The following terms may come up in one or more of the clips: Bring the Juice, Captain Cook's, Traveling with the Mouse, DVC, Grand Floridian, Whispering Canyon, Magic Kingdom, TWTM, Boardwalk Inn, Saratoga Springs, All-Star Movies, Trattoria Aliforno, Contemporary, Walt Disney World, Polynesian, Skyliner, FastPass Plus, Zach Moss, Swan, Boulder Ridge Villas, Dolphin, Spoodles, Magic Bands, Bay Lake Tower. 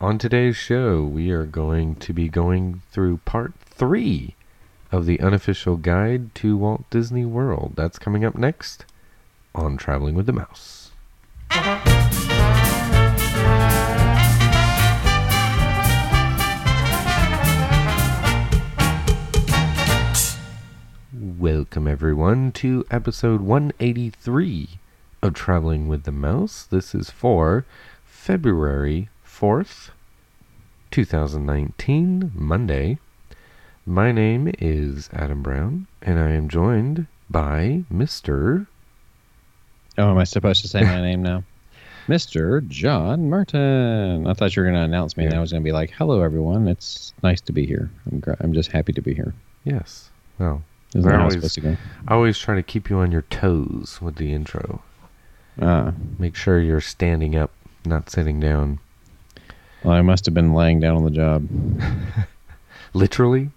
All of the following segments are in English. On today's show, we are going to be going through part 3 of the unofficial guide to Walt Disney World. That's coming up next on Traveling with the Mouse. Welcome everyone to episode 183 of Traveling with the Mouse. This is for February 4th, 2019, Monday. My name is Adam Brown, and I am joined by Mr. Oh, am I supposed to say my name now? Mr. John Martin. I thought you were going to announce me, and I was going to be like, hello, everyone. It's nice to be here. I'm just happy to be here. Yes. Oh. Isn't that how it's supposed to go? I always try to keep you on your toes with the intro. Make sure you're standing up, not sitting down. Well, I must have been laying down on the job. Literally?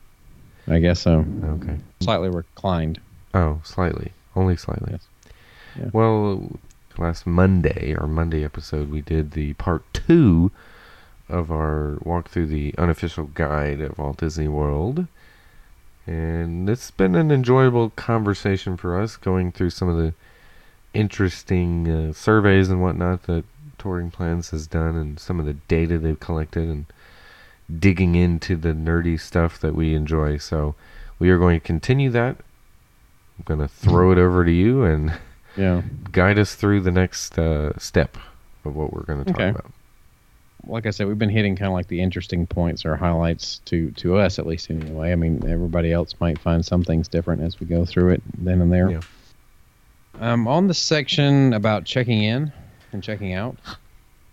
I guess so. Okay. Slightly reclined. Oh, slightly. Only slightly. Yes. Yeah. Well, last Monday, our Monday episode, we did the part 2 of our walk through the unofficial guide at Walt Disney World. And it's been an enjoyable conversation for us, going through some of the interesting surveys and whatnot that Touring Plans has done, and some of the data they've collected, and digging into the nerdy stuff that we enjoy. So we are going to continue that. I'm going to throw it over to you and guide us through the next step of what we're going to talk about. Like I said, we've been hitting kind of like the interesting points or highlights to us, at least anyway. I mean, everybody else might find some things different as we go through it then and there. Yeah. On the section about checking in and checking out,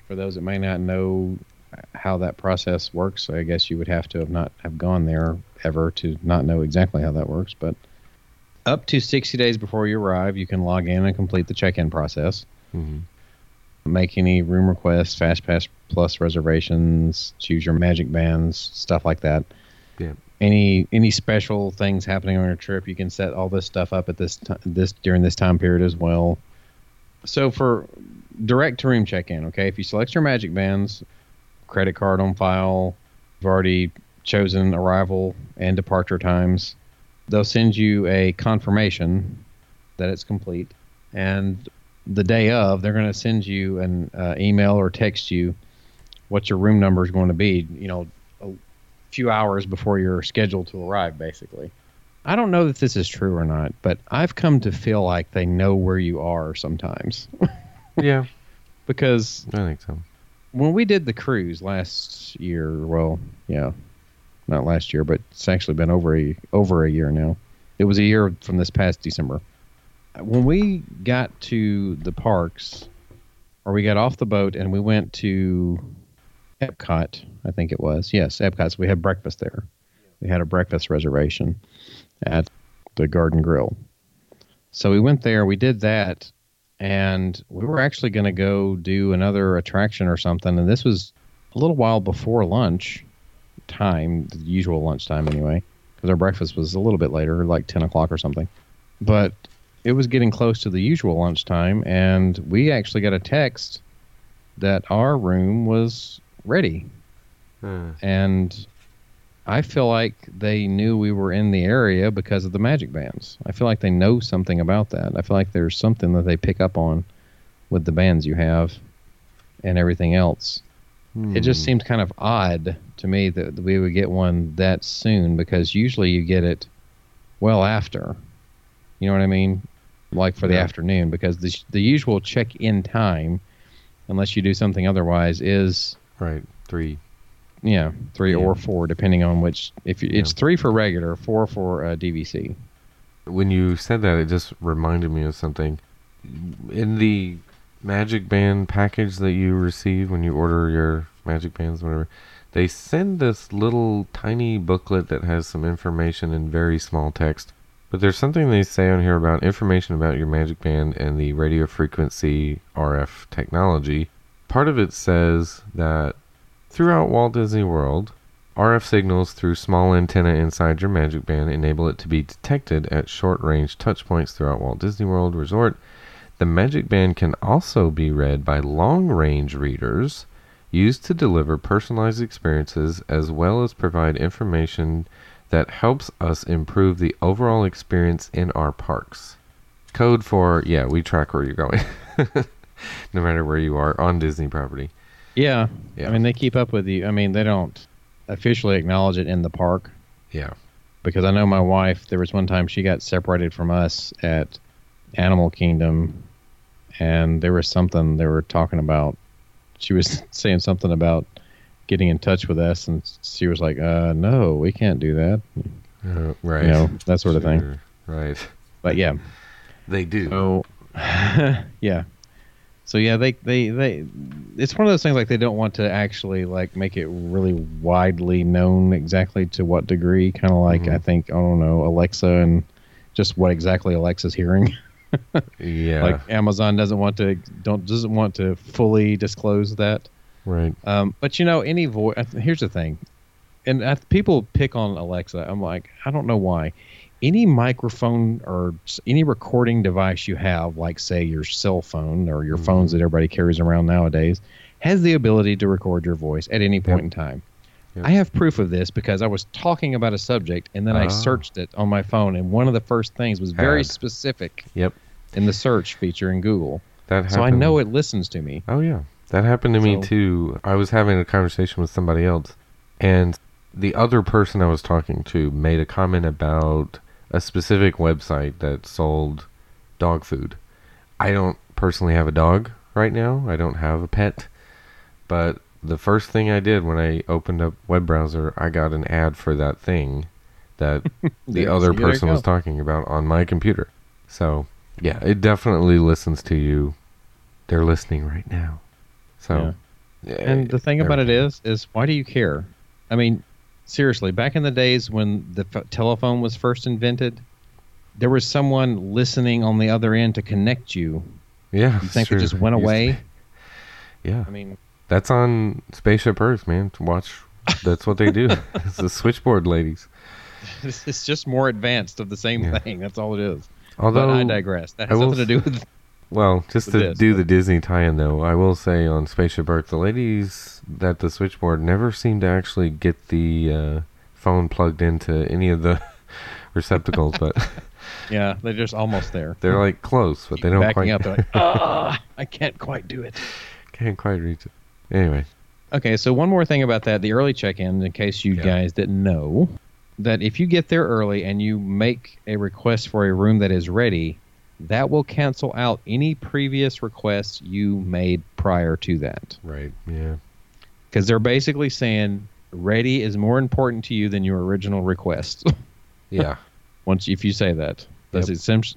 for those that may not know how that process works, I guess you would have to have not have gone there ever to not know exactly how that works, but up to 60 days before you arrive, you can log in and complete the check-in process. Mm-hmm. Make any room requests, FastPass Plus reservations, choose your Magic Bands, stuff like that. Yeah. Any special things happening on your trip, you can set all this stuff up at this during this time period as well. So for direct to room check-in, okay, if you select your Magic Bands, credit card on file, you've already chosen arrival and departure times, they'll send you a confirmation that it's complete. And the day of, they're going to send you an email or text you what your room number is going to be, a few hours before you're scheduled to arrive, basically. I don't know that this is true or not, but I've come to feel like they know where you are sometimes. Yeah. Because I think so. When we did the cruise last year, well, yeah, not last year, but it's actually been over a year now. It was a year from this past December. When we got to the parks, or we got off the boat and we went to Epcot, I think it was. Yes, Epcot. So we had breakfast there. We had a breakfast reservation at the Garden Grill. So we went there, we did that, and we were actually going to go do another attraction or something. And this was a little while before lunch time, the usual lunchtime anyway, because our breakfast was a little bit later, like 10 o'clock or something. But it was getting close to the usual lunchtime, and we actually got a text that our room was ready. And I feel like they knew we were in the area because of the Magic Bands. I feel like they know something about that. I feel like there's something that they pick up on with the bands you have and everything else. It just seems kind of odd to me that we would get one that soon, because usually you get it well after. You know what I mean? Like for the afternoon, because the usual check-in time, unless you do something otherwise, is... Right, 3. Yeah, 3 or 4, depending on which... It's 3 for regular, 4 for DVC. When you said that, it just reminded me of something. In the Magic Band package that you receive when you order your Magic Bands, whatever, they send this little tiny booklet that has some information in very small text. But there's something they say on here about information about your Magic Band and the radio frequency RF technology. Part of it says that throughout Walt Disney World, RF signals through small antenna inside your Magic Band enable it to be detected at short-range touchpoints throughout Walt Disney World Resort. The Magic Band can also be read by long-range readers used to deliver personalized experiences as well as provide information that helps us improve the overall experience in our parks. Code for, yeah, we track where you're going, no matter where you are on Disney property. Yeah. I mean, they keep up with you. I mean, they don't officially acknowledge it in the park. Yeah. Because I know my wife, there was one time she got separated from us at Animal Kingdom, and there was something they were talking about. She was saying something about getting in touch with us, and she was like, no, we can't do that. Right. You know, that sort of thing. Right. But yeah. They do. So, yeah. So yeah, they it's one of those things like they don't want to actually like make it really widely known exactly to what degree, kind of like, I think, I don't know, Alexa and just what exactly Alexa's hearing. Yeah. Like Amazon doesn't want to fully disclose that. Right. But you know, any voice, here's the thing. And people pick on Alexa. I'm like, I don't know why. Any microphone or any recording device you have, like say your cell phone or your phones that everybody carries around nowadays, has the ability to record your voice at any point in time. Yep. I have proof of this because I was talking about a subject and then I searched it on my phone, and one of the first things was very specific in the search feature in Google. That happened. So I know it listens to me. Oh, yeah. That happened to me, too. I was having a conversation with somebody else, and the other person I was talking to made a comment about a specific website that sold dog food. I don't personally have a dog right now. I don't have a pet. But the first thing I did when I opened up web browser, I got an ad for that thing that the other person was talking about on my computer. So, yeah, it definitely listens to you. They're listening right now. So, yeah. And the thing about it is why do you care? I mean, seriously, back in the days when the telephone was first invented, there was someone listening on the other end to connect you. Yeah, you think it just went away? Yeah. I mean, that's on Spaceship Earth, man. To watch, that's what they do. It's the switchboard ladies. It's just more advanced of the same thing. That's all it is. Although, but I digress. That has nothing to do with... Well, just to do the Disney tie-in, though, I will say on Spaceship Earth, the ladies at the switchboard never seem to actually get the phone plugged into any of the receptacles, but... Yeah, they're just almost there. They're, like, close, but they don't quite... Up, they're like, I can't quite do it. Can't quite reach it. Anyway. Okay, so one more thing about that, the early check-in, in case you guys didn't know, that if you get there early and you make a request for a room that is ready... That will cancel out any previous requests you made prior to that. Right, yeah. Because they're basically saying ready is more important to you than your original request. Yeah. If you say that.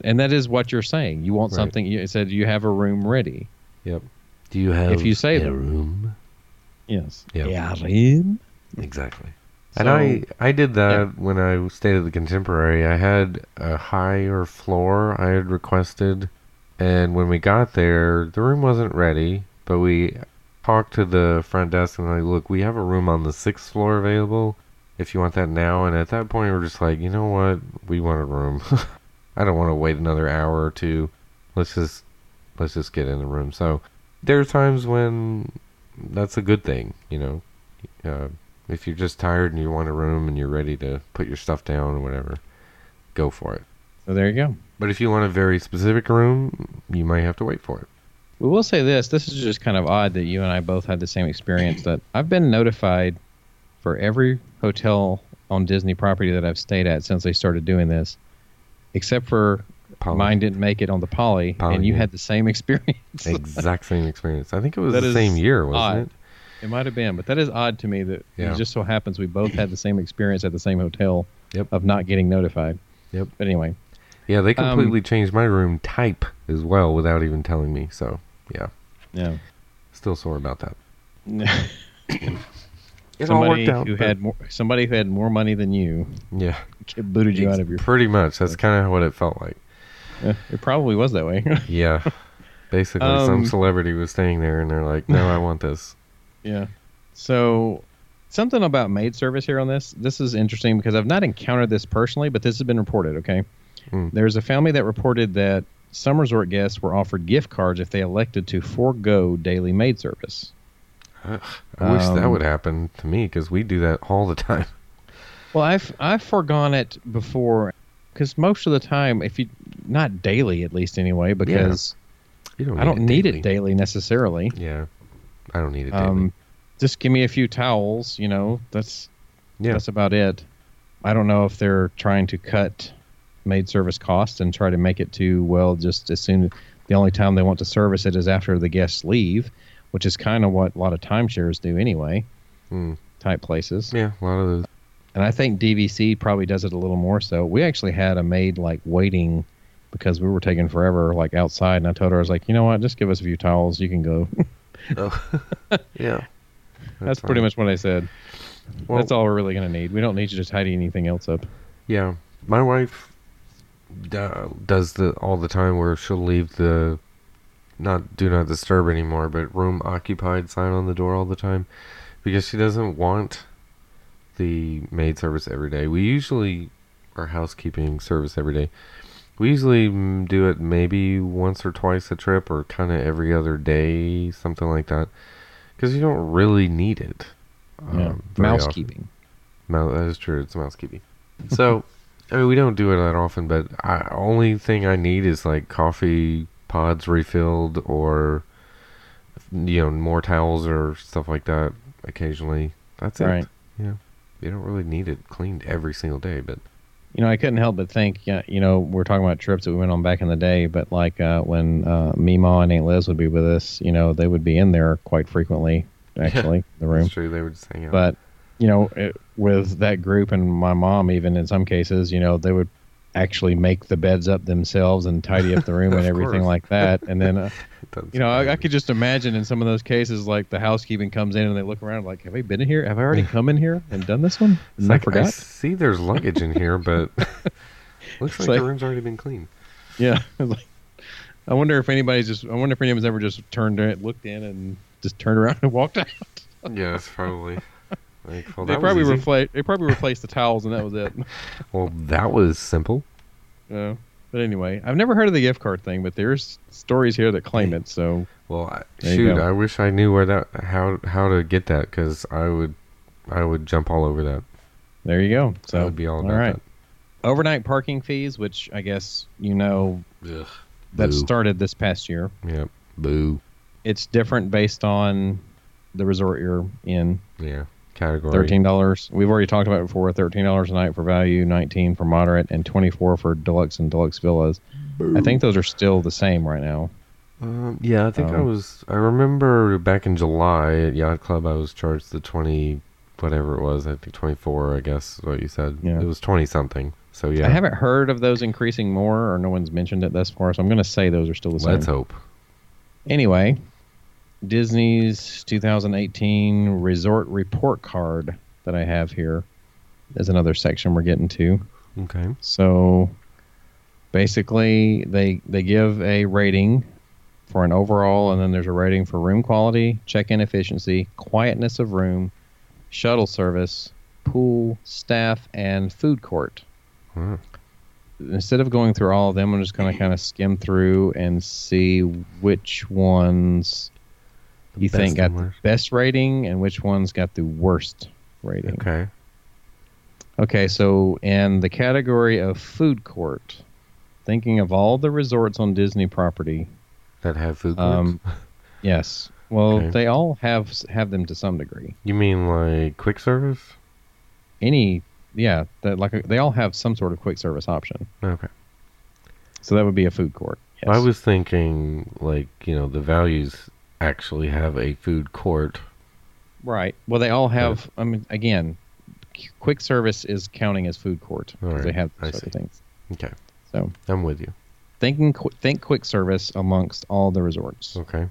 And that is what you're saying. You want something. You said you have a room ready. Yep. Do you have a room? Yes. Yep. Yeah, room. Exactly. So, and I did that when I stayed at the Contemporary. I had a higher floor I had requested, and when we got there, the room wasn't ready, but we talked to the front desk and like, look, we have a room on the 6th floor available if you want that now. And at that point, we're just like, you know what? We want a room. I don't want to wait another hour or two. Let's just get in the room. So there are times when that's a good thing, you know. If you're just tired and you want a room and you're ready to put your stuff down or whatever, go for it. So there you go. But if you want a very specific room, you might have to wait for it. We will say this. This is just kind of odd that you and I both had the same experience. That I've been notified for every hotel on Disney property that I've stayed at since they started doing this, except for Poly. Mine didn't make it on the Poly and you had the same experience. Exact same experience. I think it was the same year, wasn't it? It might have been, but that is odd to me that it just so happens we both had the same experience at the same hotel of not getting notified. Yep. But anyway. Yeah, they completely changed my room type as well without even telling me, so yeah. Yeah. Still sore about that. It all worked out. Somebody who had more money than you booted you out of your... Pretty much. That's kind of what it felt like. It probably was that way. Yeah. Basically, some celebrity was staying there, and they're like, no, I want this. Yeah. So something about maid service here on this. This is interesting because I've not encountered this personally, but this has been reported, okay? There's a family that reported that some resort guests were offered gift cards if they elected to forego daily maid service. I wish that would happen to me, because we do that all the time. Well, I've forgone it before, because most of the time, if you not daily at least anyway, because I don't need it daily necessarily. Yeah, I don't need it daily. Just give me a few towels, you know. That's about it. I don't know if they're trying to cut maid service costs and try to make it to, well, just as soon. The only time they want to service it is after the guests leave, which is kind of what a lot of timeshares do anyway, type places. Yeah, a lot of those. And I think DVC probably does it a little more so. We actually had a maid like waiting because we were taking forever, like outside, and I told her, I was like, you know what, just give us a few towels, you can go. Oh, yeah. That's pretty much what I said. Well, that's all we're really going to need. We don't need you to tidy anything else up. Yeah. My wife does all the time where she'll leave the do not disturb anymore, but room occupied sign on the door all the time, because she doesn't want the maid service every day. Our housekeeping service every day. We usually do it maybe once or twice a trip, or kind of every other day, something like that. Because you don't really need it. Mousekeeping. That is true. It's mousekeeping. So, I mean, we don't do it that often, but only thing I need is like coffee pods refilled, or, you know, more towels or stuff like that occasionally. That's it. Right. You know, you don't really need it cleaned every single day, but. You know, I couldn't help but think, you know, we're talking about trips that we went on back in the day, but like when Meemaw and Aunt Liz would be with us, you know, they would be in there quite frequently, actually, the room. That's true, they would just hang out. But, you know, with that group, and my mom even in some cases, you know, they would actually make the beds up themselves and tidy up the room and everything like that. And then, you know, I could just imagine in some of those cases, like the housekeeping comes in and they look around like, have I been in here? Have I already come in here and done this one? And I forgot. I see there's luggage in here, but looks like the room's already been cleaned. Yeah. I wonder if I wonder if anyone's ever just looked in and just turned around and walked out. Yeah, that's probably. Like, well, they probably replaced the towels, and that was it. Well, that was simple. But anyway, I've never heard of the gift card thing, but there's stories here that claim it. So, well, I wish I knew how to get that, because I would jump all over that. There you go. So I would be all about that. Overnight parking fees, which I guess you know, that started this past year. Yep. Boo. It's different based on the resort you're in. Yeah. Category. $13. We've already talked about it before. $13 a night for value, $19 for moderate, and $24 for deluxe and deluxe villas. Boom. I think those are still the same right now. Yeah, I think I remember back in July at Yacht Club, I was charged the 20, whatever it was. I think 24. I guess is what you said. Yeah. It was 20 something. So yeah. I haven't heard of those increasing more, or no one's mentioned it thus far. So I'm going to say those are still the same. Let's hope. Anyway. Disney's 2018 Resort Report Card that I have here is another section we're getting to. Okay. So basically they give a rating for an overall, and then there's a rating for room quality, check-in efficiency, quietness of room, shuttle service, pool, staff, and food court. Huh. Instead of going through all of them, I'm just going to kind of skim through and see which ones you think got the best rating and which one's got the worst rating. Okay, so in the category of food court, thinking of all the resorts on Disney property that have food courts? Yes. Well, they all have them to some degree. You mean like quick service? They all have some sort of quick service option. Okay. So that would be a food court. Yes. I was thinking like, you know, the values actually have a food court. Right. Well, they all have, I mean, again, quick service is counting as food court because they have those other things. Okay. So I'm with you. Think quick service amongst all the resorts. Okay.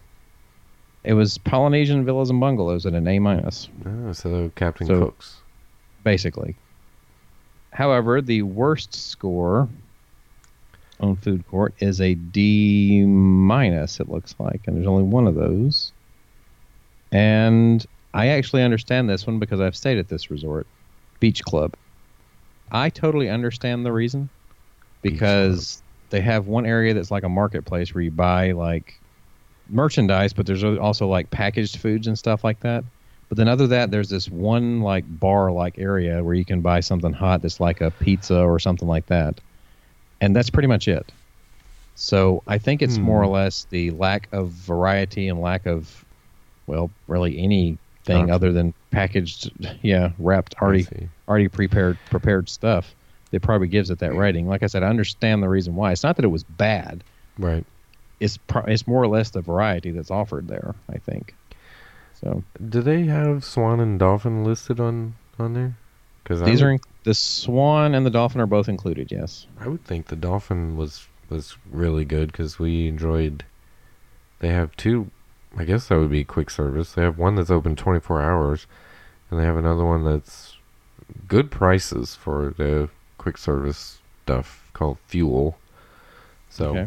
It was Polynesian Villas and Bungalows at an A-. Oh, so Captain Cook's. Basically. However, the worst score on food court is a D-, it looks like, and there's only one of those. And I actually understand this one because I've stayed at this resort, Beach Club. I totally understand the reason, because they have one area that's like a marketplace where you buy like merchandise, but there's also like packaged foods and stuff like that. But then other than that, there's this one like bar like area where you can buy something hot that's like a pizza or something like that. And that's pretty much it. So I think it's more or less the lack of variety and lack of, well, really anything other than packaged, wrapped, already prepared stuff that probably gives it that rating. Like I said, I understand the reason why. It's not that it was bad. Right. It's more or less the variety that's offered there, I think. So, do they have Swan and Dolphin listed on there? Because these are the Swan and the Dolphin are both included. Yes, I would think the Dolphin was really good because we enjoyed. They have two. I guess that would be quick service. They have one that's open 24 hours, and they have another one that's good prices for the quick service stuff called Fuel. So,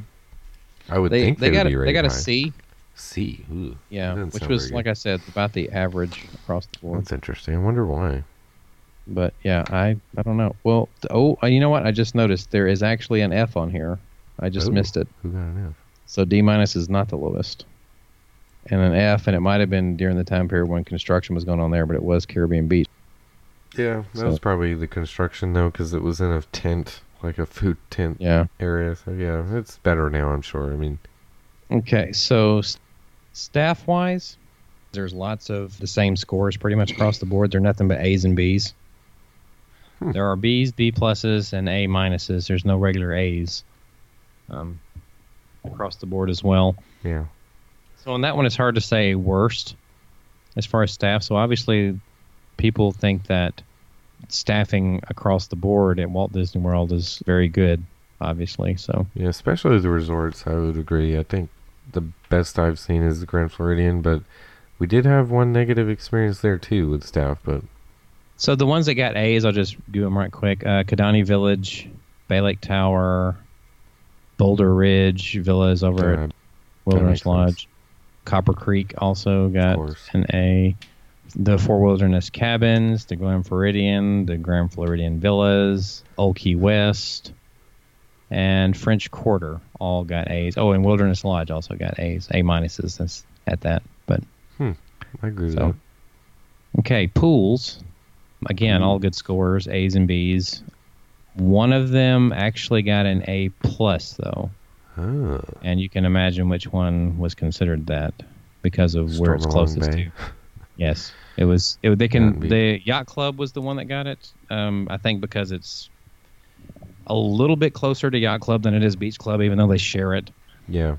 I would think they would be rated high. They got a C. C. Ooh, yeah, which was, like I said, about the average across the board. That's interesting. I wonder why. But, yeah, I don't know. Well, you know what? I just noticed there is actually an F on here. I just missed it. Who got an F? So D- is not the lowest. And an F, and it might have been during the time period when construction was going on there, but it was Caribbean Beach. Yeah, that was probably the construction, though, because it was in a tent, like a food tent area. So, yeah, it's better now, I'm sure. I mean... Okay, so staff-wise, there's lots of the same scores pretty much across the board. They're nothing but A's and B's. There are B's, B+, and A-. There's no regular A's across the board as well. Yeah. So on that one, it's hard to say worst as far as staff. So obviously, people think that staffing across the board at Walt Disney World is very good. Obviously, so yeah, especially the resorts, I would agree. I think the best I've seen is the Grand Floridian, but we did have one negative experience there too with staff. But so the ones that got A's, I'll just do them right quick. Kidani Village, Bay Lake Tower, Boulder Ridge Villas over at Wilderness Lodge, Copper Creek also got an A. The Fort Wilderness Cabins, the Grand Floridian Villas, Old Key West. And French Quarter all got A's. Oh, and Wilderness Lodge also got A's, A- at that. But I agree with that. Okay, pools. Again, all good scores, A's and B's. One of them actually got an A+, though. Huh. And you can imagine which one was considered that because of where it's closest to. Yes, it was. The Yacht Club was the one that got it. I think because it's a little bit closer to Yacht Club than it is Beach Club, even though they share it. Yeah.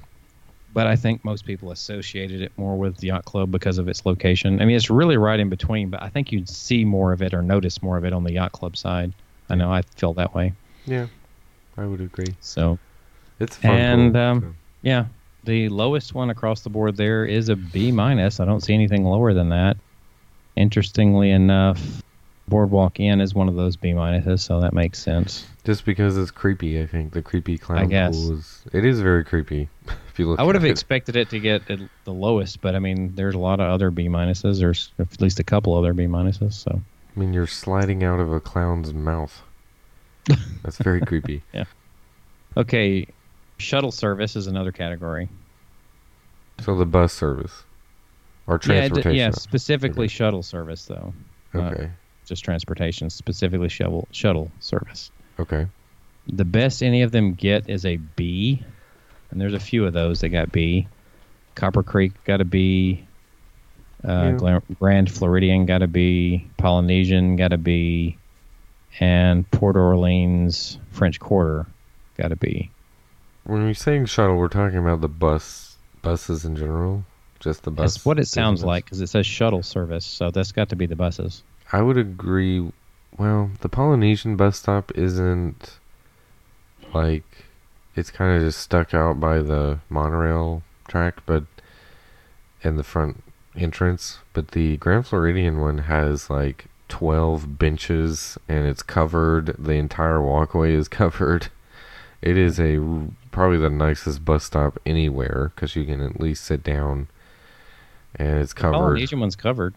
But I think most people associated it more with Yacht Club because of its location. I mean, it's really right in between, but I think you'd see more of it or notice more of it on the Yacht Club side. I know I feel that way. Yeah, I would agree. So, it's fun. And, yeah, the lowest one across the board there is a B-. I don't see anything lower than that. Interestingly enough, Boardwalk Inn is one of those B-, so that makes sense. Just because it's creepy, I think. The creepy clown pool is very creepy. If you look, I would have expected it to get at the lowest, but I mean, there's a lot of other B-. There's at least a couple other B-. So I mean, you're sliding out of a clown's mouth. That's very creepy. Yeah. Okay, shuttle service is another category. So the bus service or transportation. Yeah, specifically shuttle service, though. Okay. Just transportation, specifically shuttle service. Okay. The best any of them get is a B, and there's a few of those that got B. Copper Creek got a B. Grand Floridian got a B. Polynesian got a B. And Port Orleans, French Quarter got a B. When we're saying shuttle, we're talking about the buses in general? Just the bus? That's what it sounds like, because it says shuttle service, so that's got to be the buses. I would agree. Well, the Polynesian bus stop isn't like, it's kind of just stuck out by the monorail track, but and the front entrance. But the Grand Floridian one has like 12 benches and it's covered. The entire walkway is covered. It is probably the nicest bus stop anywhere because you can at least sit down and it's covered. The Polynesian one's covered.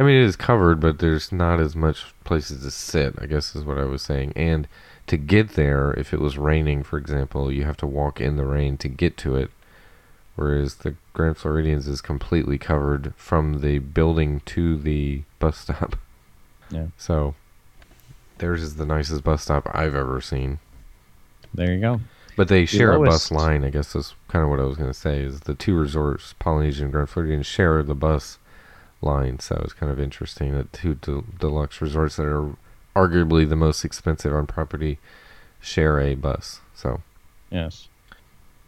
I mean, it is covered, but there's not as much places to sit, I guess is what I was saying. And to get there, if it was raining, for example, you have to walk in the rain to get to it, whereas the Grand Floridian's is completely covered from the building to the bus stop. Yeah. So theirs is the nicest bus stop I've ever seen. There you go. But they share a bus line, I guess that's kind of what I was going to say, is the two resorts, Polynesian and Grand Floridian, share the bus line, so it's kind of interesting that two deluxe resorts that are arguably the most expensive on property share a bus. So yes.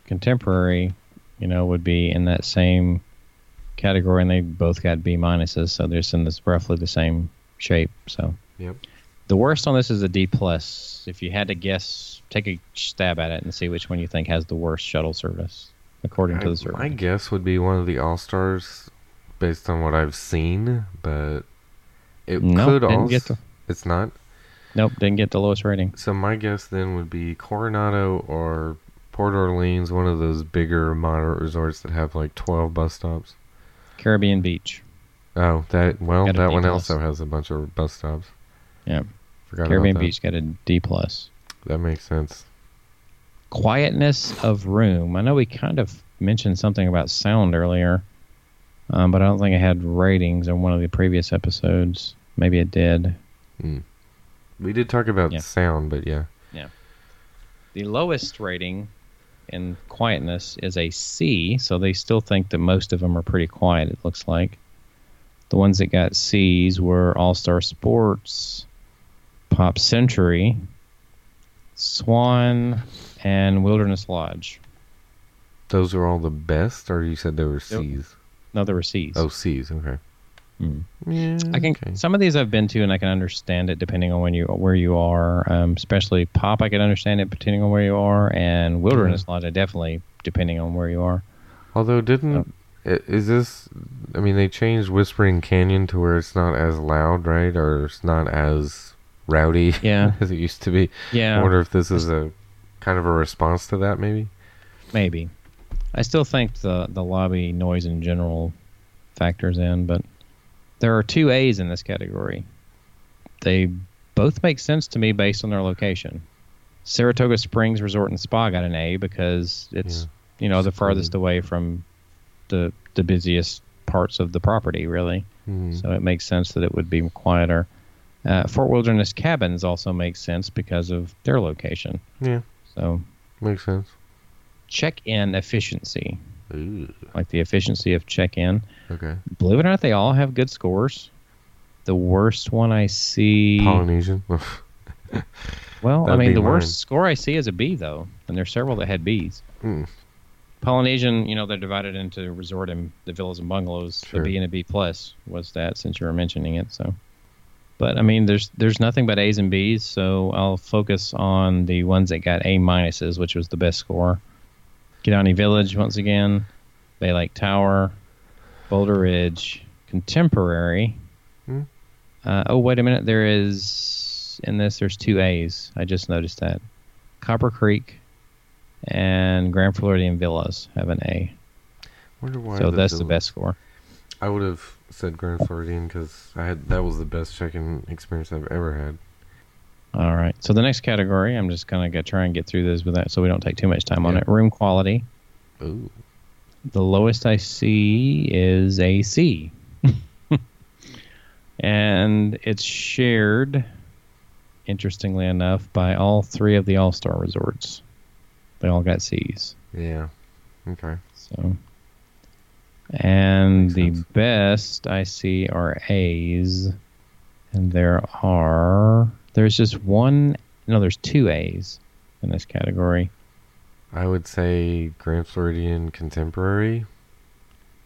Contemporary, you know, would be in that same category, and they both got B minuses, so they're in this roughly the same shape. So yep. The worst on this is a D plus. If you had to guess, take a stab at it and see which one you think has the worst shuttle service, according to the survey. My guess would be one of the All-Stars, based on what I've seen, but it could also... It's not? Nope, didn't get the lowest rating. So my guess then would be Coronado or Port Orleans, one of those bigger moderate resorts that have like 12 bus stops. Caribbean Beach. Oh, that one also has a bunch of bus stops. Yeah. Forgot Caribbean Beach got a D+. That makes sense. Quietness of room. I know we kind of mentioned something about sound earlier, but I don't think it had ratings in one of the previous episodes. Maybe it did. We did talk about sound, but yeah. Yeah. The lowest rating in quietness is a C, so they still think that most of them are pretty quiet, it looks like. The ones that got C's were All-Star Sports, Pop Century, Swan, and Wilderness Lodge. Those are all the best, or you said they were C's? No, they were C's. Oh, C's, okay. Yeah, some of these I've been to, and I can understand it depending on where you are. Especially Pop, I can understand it depending on where you are, and Wilderness Lodge, definitely depending on where you are. Although, is this? I mean, they changed Whispering Canyon to where it's not as loud, right? Or it's not as rowdy as it used to be. Yeah. I wonder if this is a kind of a response to that, maybe. Maybe. I still think the lobby noise in general factors in, but. There are two A's in this category. They both make sense to me based on their location. Saratoga Springs Resort and Spa got an A because it's the farthest away from the busiest parts of the property, really. Mm-hmm. So it makes sense that it would be quieter. Fort Wilderness Cabins also makes sense because of their location. Yeah. So makes sense. Check-in efficiency. Ooh. Like the efficiency of check-in. Okay. Believe it or not, they all have good scores. The worst one I see... Polynesian? Well, that'd the worst score I see is a B, though. And there's several that had Bs. Mm. Polynesian, they're divided into resort and the villas and bungalows. Sure. The B and a B plus was that, since you were mentioning it. So, but, there's nothing but A's and B's, so I'll focus on the ones that got A minuses, which was the best score. Kidani Village, once again, Bay Lake Tower, Boulder Ridge, Contemporary. Wait a minute. There's two A's. I just noticed that. Copper Creek and Grand Floridian Villas have an A. Wonder why. So that's the best score. I would have said Grand Floridian because that was the best check-in experience I've ever had. All right. So the next category, I'm just going to try and get through this with that so we don't take too much time on it. Room quality. Ooh. The lowest I see is a C. And it's shared, interestingly enough, by all three of the All-Star resorts. They all got C's. Yeah. Okay. So. And the best I see are A's. And there are... There's just there's two A's in this category. I would say Grand Floridian Contemporary.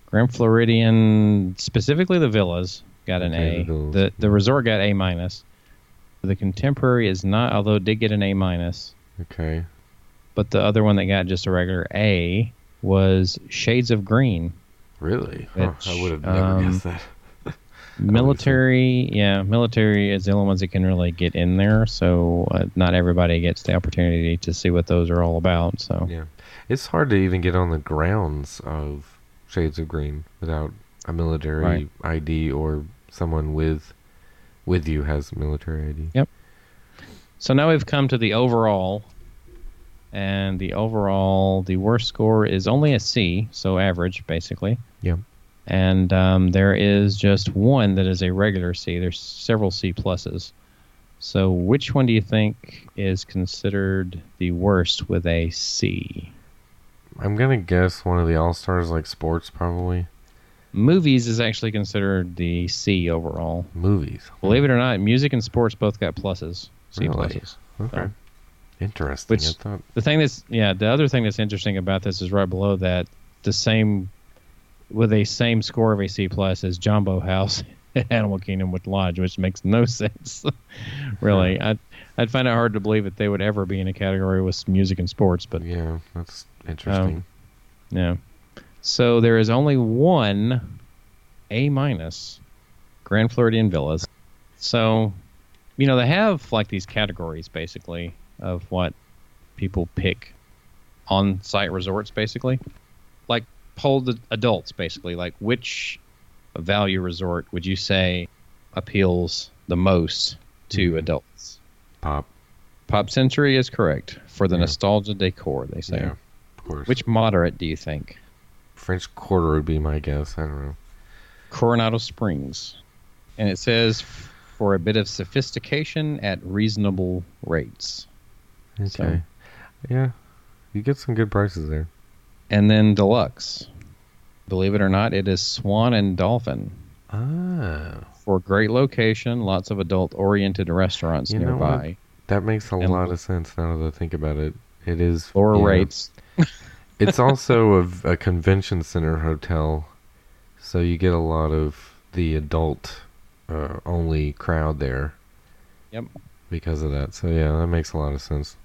Grand Floridian, specifically the villas, got an A. The resort got A-. The Contemporary is not, although it did get an A-. Okay. But the other one that got just a regular A was Shades of Green. Really? Which, I would have never guessed that. Military, military is the only ones that can really get in there, so not everybody gets the opportunity to see what those are all about. So yeah, it's hard to even get on the grounds of Shades of Green without a military ID or someone with you has military ID. Yep. So now we've come to the overall, And the overall, the worst score is only a C, so average, basically. Yeah. And there is just one that is a regular C. There's several C pluses. So which one do you think is considered the worst with a C? I'm going to guess one of the All-Stars, like sports, probably. Movies is actually considered the C overall. Movies. Believe it or not, music and sports both got pluses. C pluses. Okay. So. Interesting. Which, I thought... the other thing that's interesting about this is right below that, the same, with a same score of a C plus is Jumbo House at Animal Kingdom with Lodge, which makes no sense, really. I'd find it hard to believe that they would ever be in a category with music and sports, but yeah, that's interesting. Yeah. So there is only one A-, Grand Floridian Villas. So, you know, they have like these categories basically of what people pick on-site resorts, basically. Like polled the adults, basically. Like which value resort would you say appeals the most to adults? Pop Century is correct for the nostalgia decor, they say. Yeah, of course. Which moderate do you think? French Quarter would be my guess. I don't know. Coronado Springs. And it says for a bit of sophistication at reasonable rates. Okay. So, yeah. You get some good prices there. And then Deluxe. Believe it or not, it is Swan and Dolphin. Ah. For great location, lots of adult-oriented restaurants nearby. That makes a lot of sense now that I think about it. It is... Lower rates. It's also a convention center hotel, so you get a lot of the adult-only crowd there. Yep. Because of that. So, yeah, that makes a lot of sense.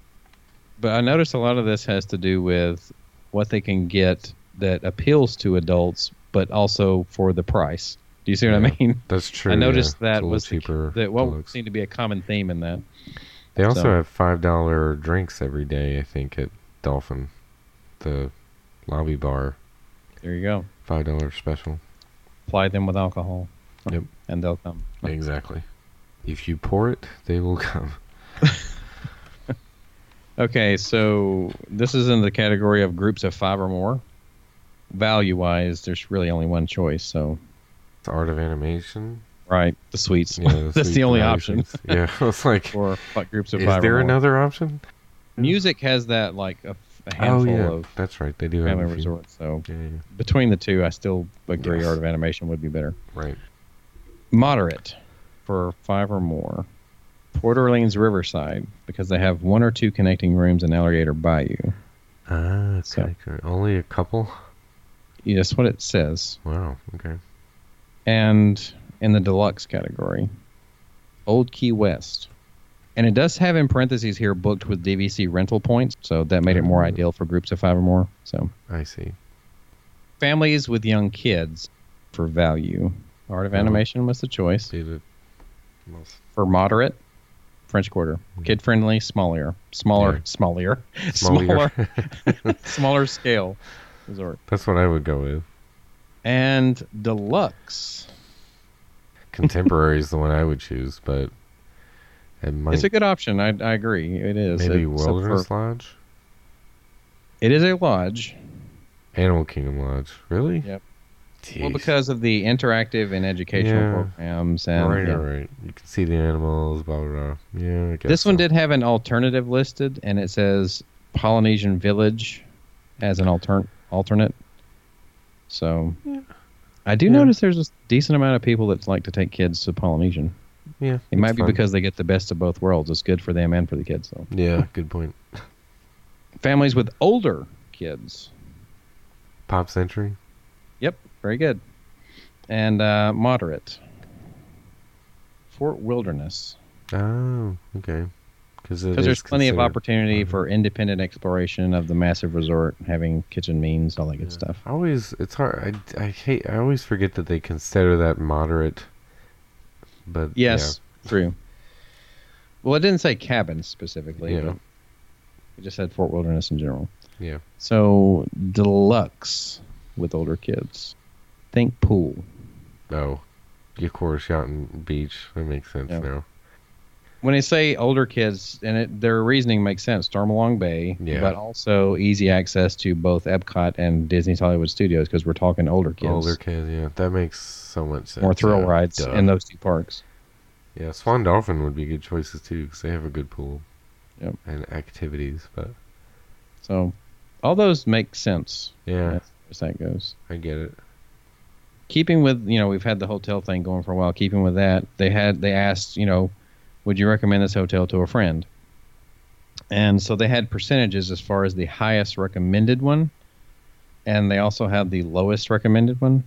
But I noticed a lot of this has to do with what they can get that appeals to adults, but also for the price. Do you see what I mean? That's true. I noticed that was cheaper. What seemed to be a common theme in that. They also have $5 drinks every day, I think, at Dolphin, the lobby bar. There you go. $5 special. Apply them with alcohol. Yep. And they'll come. Exactly. If you pour it, they will come. Okay, so this is in the category of groups of 5 or more. Value-wise, there's really only one choice, so... The Art of Animation? Right, the suites. Yeah, that's the only option. Yeah, it's like... for groups of 5 or more. Is there another option? Music has that, like, a handful of... that's right, they do have family resorts, so... Yeah. Between the two, I still agree Art of Animation would be better. Right. Moderate for 5 or more. Port Orleans Riverside, because they have one or two connecting rooms in Alligator Bayou. Ah, okay. So, only a couple? Yeah, that's what it says. Wow, okay. And in the deluxe category, Old Key West. And it does have in parentheses here booked with DVC rental points, so that made it more ideal for groups of 5 or more. So I see. Families with young kids for value. Art of Animation was the choice. For moderate, French Quarter. Kid-friendly, smaller scale. That's what I would go with. And Deluxe. Contemporary is the one I would choose, but it's a good option. I agree. It is. Maybe Wilderness Lodge? It is a lodge. Animal Kingdom Lodge. Really? Yep. Jeez. Well, because of the interactive and educational programs. And, right. You can see the animals, blah, blah, blah. Yeah, I guess this one did have an alternative listed, and it says Polynesian Village as an alternate. So, I do notice there's a decent amount of people that like to take kids to Polynesian. Yeah. It might be because they get the best of both worlds. It's good for them and for the kids, though. Yeah, good point. Families with older kids. Pop Century. Yep, very good. And moderate. Fort Wilderness. Oh, okay. Because there's plenty of opportunity for independent exploration of the massive resort, having kitchen means, all that good stuff. It's hard. I always forget that they consider that moderate. But yes, true. Well, it didn't say cabins specifically. Yeah. It just said Fort Wilderness in general. Yeah. So deluxe. With older kids. Think pool. Oh. Of course, Yacht and Beach. That makes sense now. when they say older kids, and their reasoning makes sense, Stormalong Bay, but also easy access to both Epcot and Disney's Hollywood Studios, because we're talking older kids. Older kids, yeah. That makes so much sense. More thrill rides in those two parks. Yeah, Swan Dolphin would be good choices, too, because they have a good pool and activities. But so, all those make sense. Yeah. As far as that goes. I get it. Keeping with, we've had the hotel thing going for a while. Keeping with that, they asked, would you recommend this hotel to a friend? And so they had percentages as far as the highest recommended one, and they also had the lowest recommended one.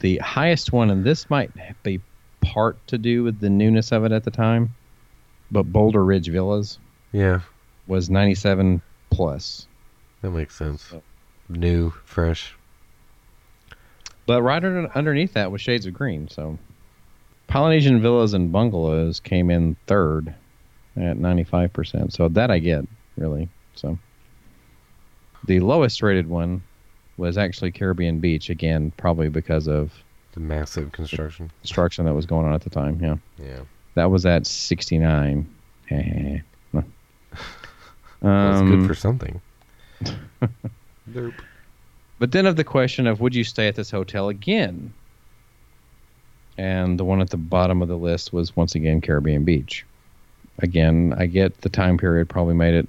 The highest one, and this might be part to do with the newness of it at the time, but Boulder Ridge Villas was 97 plus. That makes sense. So, new, fresh. But right underneath that was Shades of Green, so... Polynesian Villas and Bungalows came in third at 95%. So that I get, really. So the lowest rated one was actually Caribbean Beach, again, probably because of the massive construction that was going on at the time, yeah. That was at 69. That was good for something. Nope. But then of the question of would you stay at this hotel again? And the one at the bottom of the list was, once again, Caribbean Beach. Again, I get the time period probably made it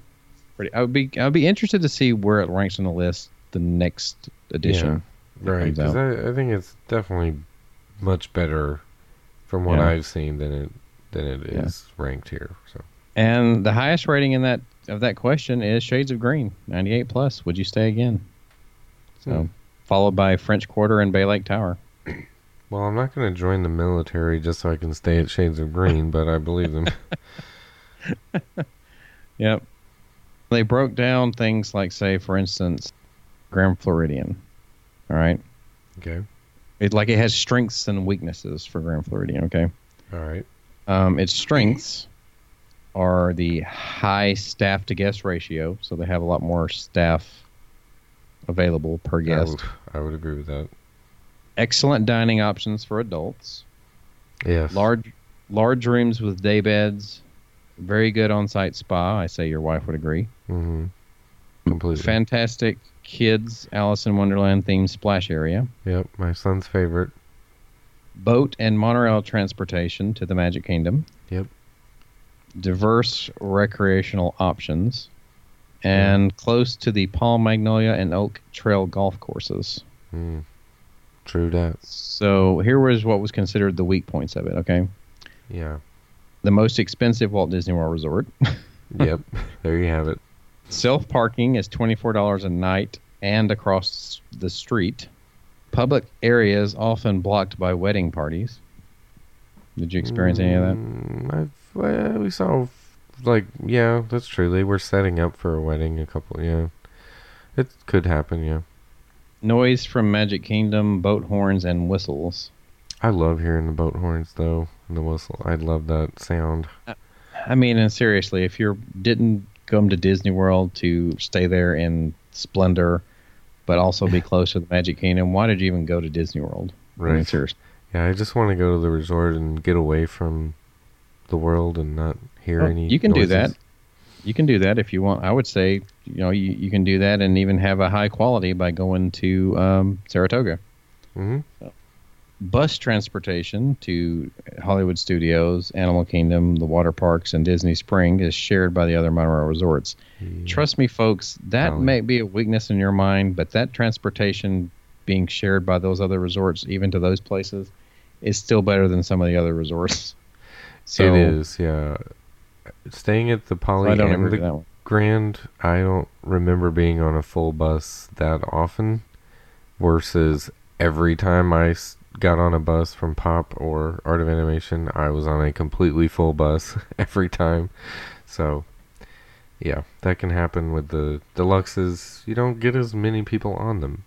pretty... I would be interested to see where it ranks on the list the next edition. Yeah, right, because I think it's definitely much better from what I've seen than it is ranked here. So. And the highest rating in that question is Shades of Green, 98 plus. Would you stay again? So followed by French Quarter and Bay Lake Tower. Well, I'm not going to join the military just so I can stay at Shades of Green, but I believe them. Yep. They broke down things like, say, for instance, Grand Floridian. All right? Okay. It has strengths and weaknesses for Grand Floridian, okay? All right. Its strengths are the high staff-to-guest ratio, so they have a lot more staff available per guest. I would agree with that. Excellent dining options for adults. Yes. Large rooms with day beds. Very good on-site spa. I say your wife would agree. Mm-hmm. Completely. Fantastic kids Alice in Wonderland themed splash area. Yep, my son's favorite. Boat and monorail transportation to the Magic Kingdom. Yep. Diverse recreational options. And close to the Palm Magnolia and Oak Trail golf courses. Mm. True that. So here was what was considered the weak points of it, okay? Yeah. The most expensive Walt Disney World resort. Yep. There you have it. Self-parking is $24 a night and across the street. Public areas often blocked by wedding parties. Did you experience any of that? We saw, that's true. They were setting up for a wedding . It could happen, yeah. Noise from Magic Kingdom, boat horns, and whistles. I love hearing the boat horns, though, and the whistle. I love that sound. I mean, and seriously, if you didn't come to Disney World to stay there in splendor, but also be close to the Magic Kingdom, why did you even go to Disney World? Right. I mean, seriously. Yeah, I just want to go to the resort and get away from the world and not hear any noises. You can do that. You can do that if you want. I would say, you can do that and even have a high quality by going to Saratoga. Mm-hmm. So, bus transportation to Hollywood Studios, Animal Kingdom, the water parks, and Disney Springs is shared by the other monorail resorts. Yeah. Trust me, folks, that may be a weakness in your mind, but that transportation being shared by those other resorts, even to those places, is still better than some of the other resorts. So, it is, yeah. Staying at the Poly and the Grand, I don't remember being on a full bus that often versus every time I got on a bus from Pop or Art of Animation, I was on a completely full bus every time. So, yeah, that can happen with the deluxes. You don't get as many people on them.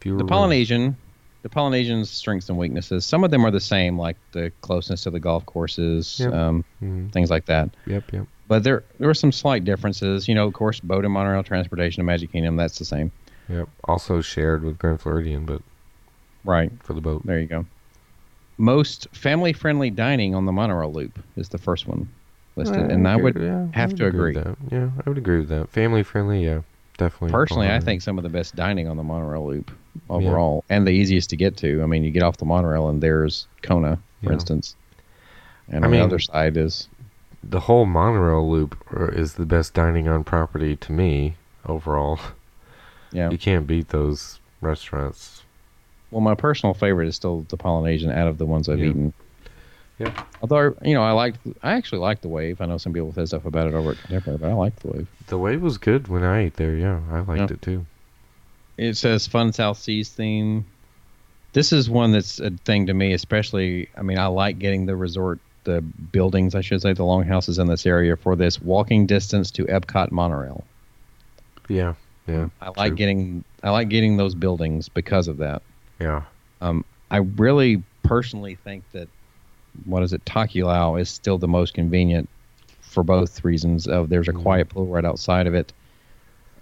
The Polynesian's strengths and weaknesses, some of them are the same, like the closeness to the golf courses, things like that. Yep. But there were some slight differences. Of course, boat and monorail transportation to Magic Kingdom, that's the same. Yep, also shared with Grand Floridian, but right for the boat. There you go. most family-friendly dining on the monorail loop is the first one listed, and I would have to agree. Yeah, I would agree with that. Family-friendly, yeah, definitely. Personally, I think some of the best dining on the monorail loop overall, and the easiest to get to. I mean, you get off the monorail, and there's Kona, for instance. And on the other side is... The whole monorail loop is the best dining on property to me, overall. Yeah. You can't beat those restaurants. Well, my personal favorite is still the Polynesian out of the ones I've eaten. Yeah. Although, you know, I actually liked the Wave. I know some people said stuff about it over at Contemporary, but I liked the Wave. The Wave was good when I ate there, I liked it, too. It says Fun South Seas theme. This is one that's a thing to me, especially, I mean, I like getting the resort, the buildings, I should say, the longhouses in this area for this walking distance to Epcot monorail. Yeah. I like getting those buildings because of that. Yeah. I really personally think that Takilau is still the most convenient for both reasons. Of there's a quiet pool right outside of it,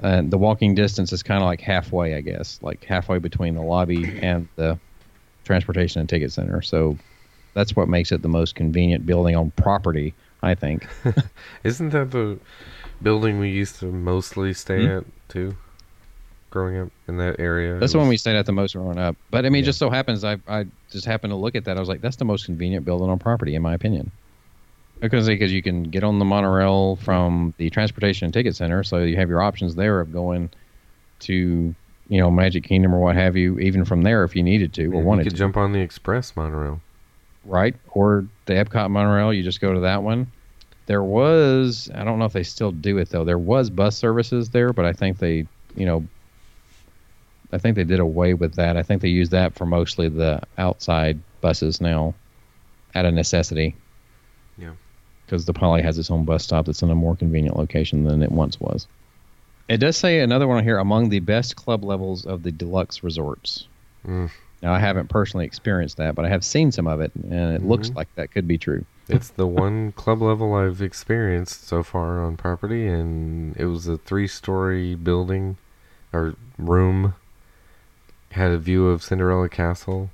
and the walking distance is kind of like halfway, I guess, like halfway between the lobby and the transportation and ticket center. So that's what makes it the most convenient building on property, I think. Isn't that the building we used to mostly stay at too? Growing up in that area, that's the one we stayed at the most growing up. But I mean, it just so happens I just happened to look at that. I was like, that's the most convenient building on property, in my opinion, because you can get on the monorail from the transportation and ticket center, so you have your options there of going to, you know, Magic Kingdom or what have you, even from there if you needed to or wanted to. You could jump on the express monorail, right, or the Epcot monorail. You just go to that one. There was, I don't know if they still do it though. There was bus services there, but I think they did away with that. I think they use that for mostly the outside buses now out of necessity. Yeah. Because the Poly has its own bus stop that's in a more convenient location than it once was. It does say another one here, among the best club levels of the deluxe resorts. Mm. Now, I haven't personally experienced that, but I have seen some of it, and it looks like that could be true. It's the one club level I've experienced so far on property, and it was a 3-story building or room. Had a view of Cinderella Castle.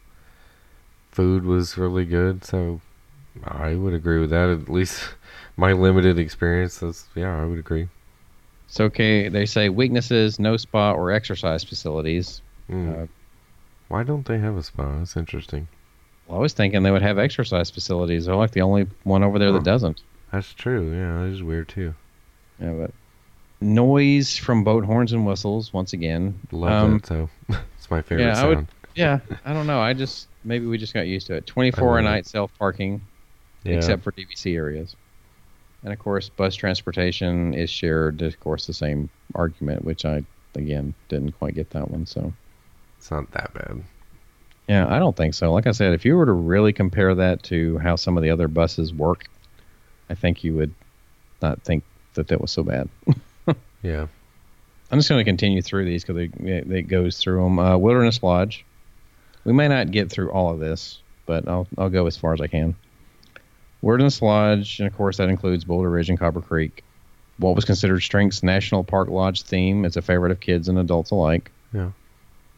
Food was really good, so I would agree with that. At least my limited experience, I would agree. So, okay, they say weaknesses, no spa or exercise facilities. Mm. Why don't they have a spa? That's interesting. Well, I was thinking they would have exercise facilities. They're like the only one over there that doesn't. That's true. Yeah, that is weird, too. Yeah, but noise from boat horns and whistles, once again. Love that, though. My favorite sound. I don't know. Maybe we just got used to it. 24 a night self-parking, except for DVC areas. And, of course, bus transportation is shared. Of course, the same argument, which I, again, didn't quite get that one. So it's not that bad. Yeah, I don't think so. Like I said, if you were to really compare that to how some of the other buses work, I think you would not think that was so bad. Yeah. I'm just going to continue through these because it goes through them. Wilderness Lodge. We may not get through all of this, but I'll go as far as I can. Wilderness Lodge, and of course that includes Boulder Ridge and Copper Creek. What was considered Strink's National Park Lodge theme is a favorite of kids and adults alike. Yeah.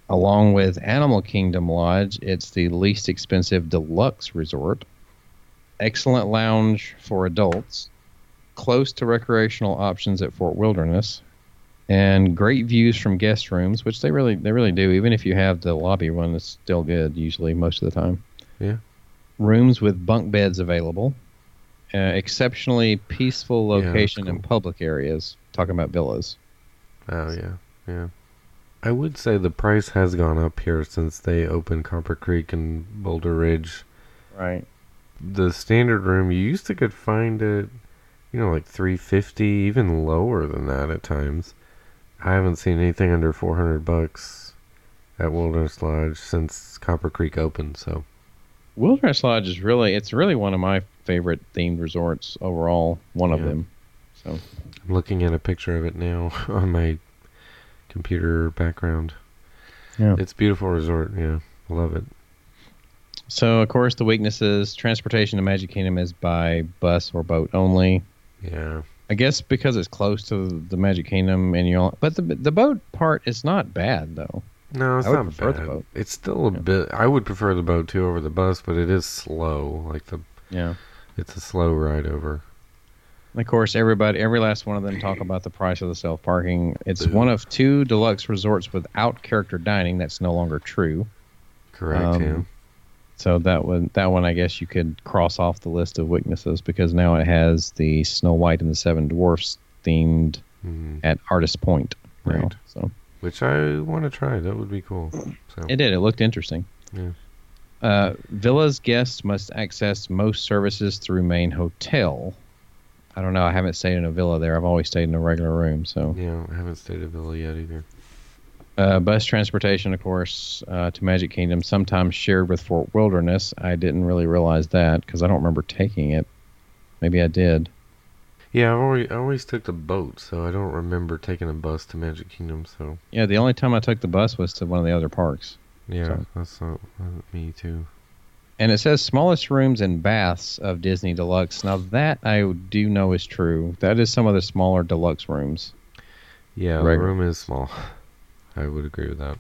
Along with Animal Kingdom Lodge, it's the least expensive deluxe resort. Excellent lounge for adults. Close to recreational options at Fort Wilderness. And great views from guest rooms, which they really do. Even if you have the lobby one, it's still good usually most of the time. Yeah. Rooms with bunk beds available. Exceptionally peaceful location in public areas. Talking about villas. Oh, yeah. I would say the price has gone up here since they opened Copper Creek and Boulder Ridge. Right. The standard room, you used to could find it, you know, like $350, even lower than that at times. I haven't seen anything under $400 at Wilderness Lodge since Copper Creek opened. So, Wilderness Lodge is really one of my favorite themed resorts overall. One of them. So, I'm looking at a picture of it now on my computer background. Yeah, it's a beautiful resort. Yeah, love it. So, of course, the weaknesses: transportation to Magic Kingdom is by bus or boat only. Yeah. I guess because it's close to the Magic Kingdom, but the boat part is not bad though. No, it's not bad. The boat. It's still a bit. I would prefer the boat too over the bus, but it is slow. Like the it's a slow ride over. And of course, every last one of them talk about the price of the self parking. It's one of two deluxe resorts without character dining. That's no longer true. Correct. So that one, I guess you could cross off the list of weaknesses because now it has the Snow White and the Seven Dwarfs themed at Artist Point. Right. Now, so. Which I want to try. That would be cool. So. It did. It looked interesting. Yeah. Villa's guests must access most services through main hotel. I don't know. I haven't stayed in a villa there. I've always stayed in a regular room. So yeah, I haven't stayed in a villa yet either. Bus transportation, of course, to Magic Kingdom, sometimes shared with Fort Wilderness. I didn't really realize that because I don't remember taking it. Maybe I did. Yeah, I always took the boat, so I don't remember taking a bus to Magic Kingdom. So yeah, the only time I took the bus was to one of the other parks. Yeah, so. That's not me too. And it says smallest rooms and baths of Disney Deluxe. Now that I do know is true. That is some of the smaller deluxe rooms. Yeah, the room is small. I would agree with that.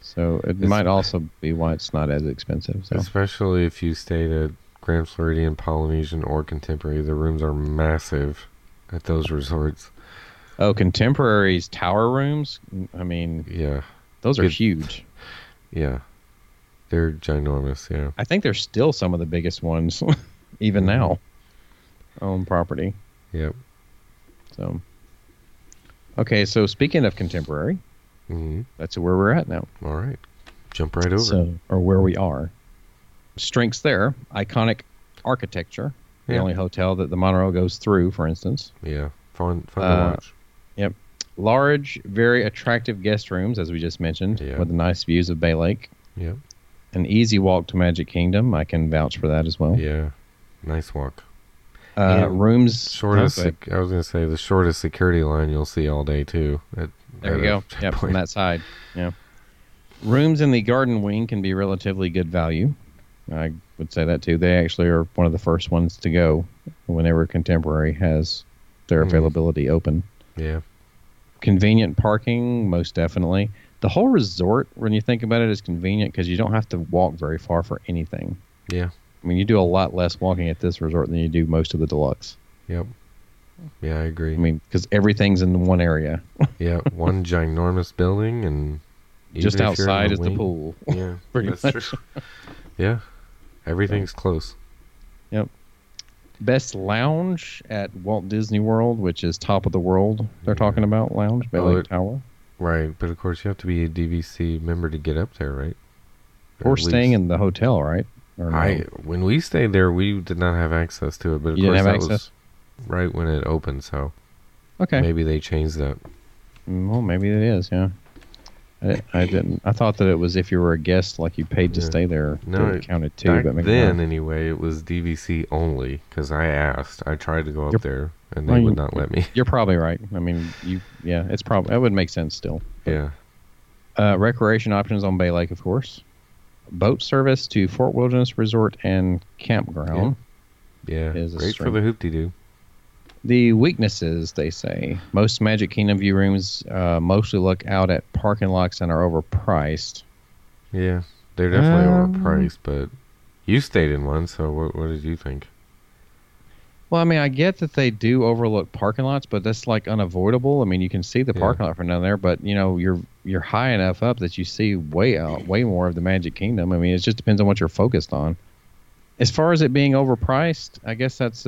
So it might also be why it's not as expensive. So. Especially if you stayed at Grand Floridian, Polynesian, or Contemporary. The rooms are massive at those resorts. Oh, Contemporary's tower rooms? I mean, yeah, those are huge. Yeah, they're ginormous, yeah. I think they're still some of the biggest ones, even now, on property. Yep. So, okay, so speaking of Contemporary, that's where we're at now. All right. Jump right over. Or where we are. Strengths there, iconic architecture. Yeah. The only hotel that the monorail goes through, for instance. Yeah, fun to watch. Yep. Large, very attractive guest rooms, as we just mentioned, with nice views of Bay Lake. Yep. An easy walk to Magic Kingdom. I can vouch for that as well. Yeah, nice walk. Rooms. I was going to say the shortest security line you'll see all day, too. There you go. Yep, from that side. Yeah. Rooms in the garden wing can be relatively good value. I would say that, too. They actually are one of the first ones to go whenever Contemporary has their availability open. Yeah. Convenient parking, most definitely. The whole resort, when you think about it, is convenient because you don't have to walk very far for anything. Yeah. I mean, you do a lot less walking at this resort than you do most of the deluxe. Yep. Yeah, I agree. I mean, because everything's in one area. Yeah, one ginormous building, and just outside is the pool. Yeah, pretty much. True. Yeah, everything's close. Yep. Best lounge at Walt Disney World, which is top of the world. They're talking about lounge, Bay Lake Tower. Right, but of course you have to be a DVC member to get up there, right? Or staying in the hotel, right? Or no? When we stayed there, we did not have access to it, but of course that was right when it opened, so okay. Maybe they changed that. Well, maybe it is, yeah. I didn't. I thought that it was if you were a guest, like you paid to stay there. No, it counted too. Back but then, anyway, it was DVC only because I asked. I tried to go up there, and they would not let me. You're probably right. I mean, it's probably that would make sense still. But, yeah. Recreation options on Bay Lake, of course. Boat service to Fort Wilderness Resort and Campground. Yeah. Great for the hoop-de-doo. The weaknesses, they say. Most Magic Kingdom view rooms mostly look out at parking lots and are overpriced. Yeah, they're definitely overpriced, but you stayed in one, so what did you think? Well, I mean, I get that they do overlook parking lots, but that's like unavoidable. I mean, you can see the parking lot from down there, but you know, you're high enough up that you see way more of the Magic Kingdom. I mean, it just depends on what you're focused on. As far as it being overpriced, I guess that's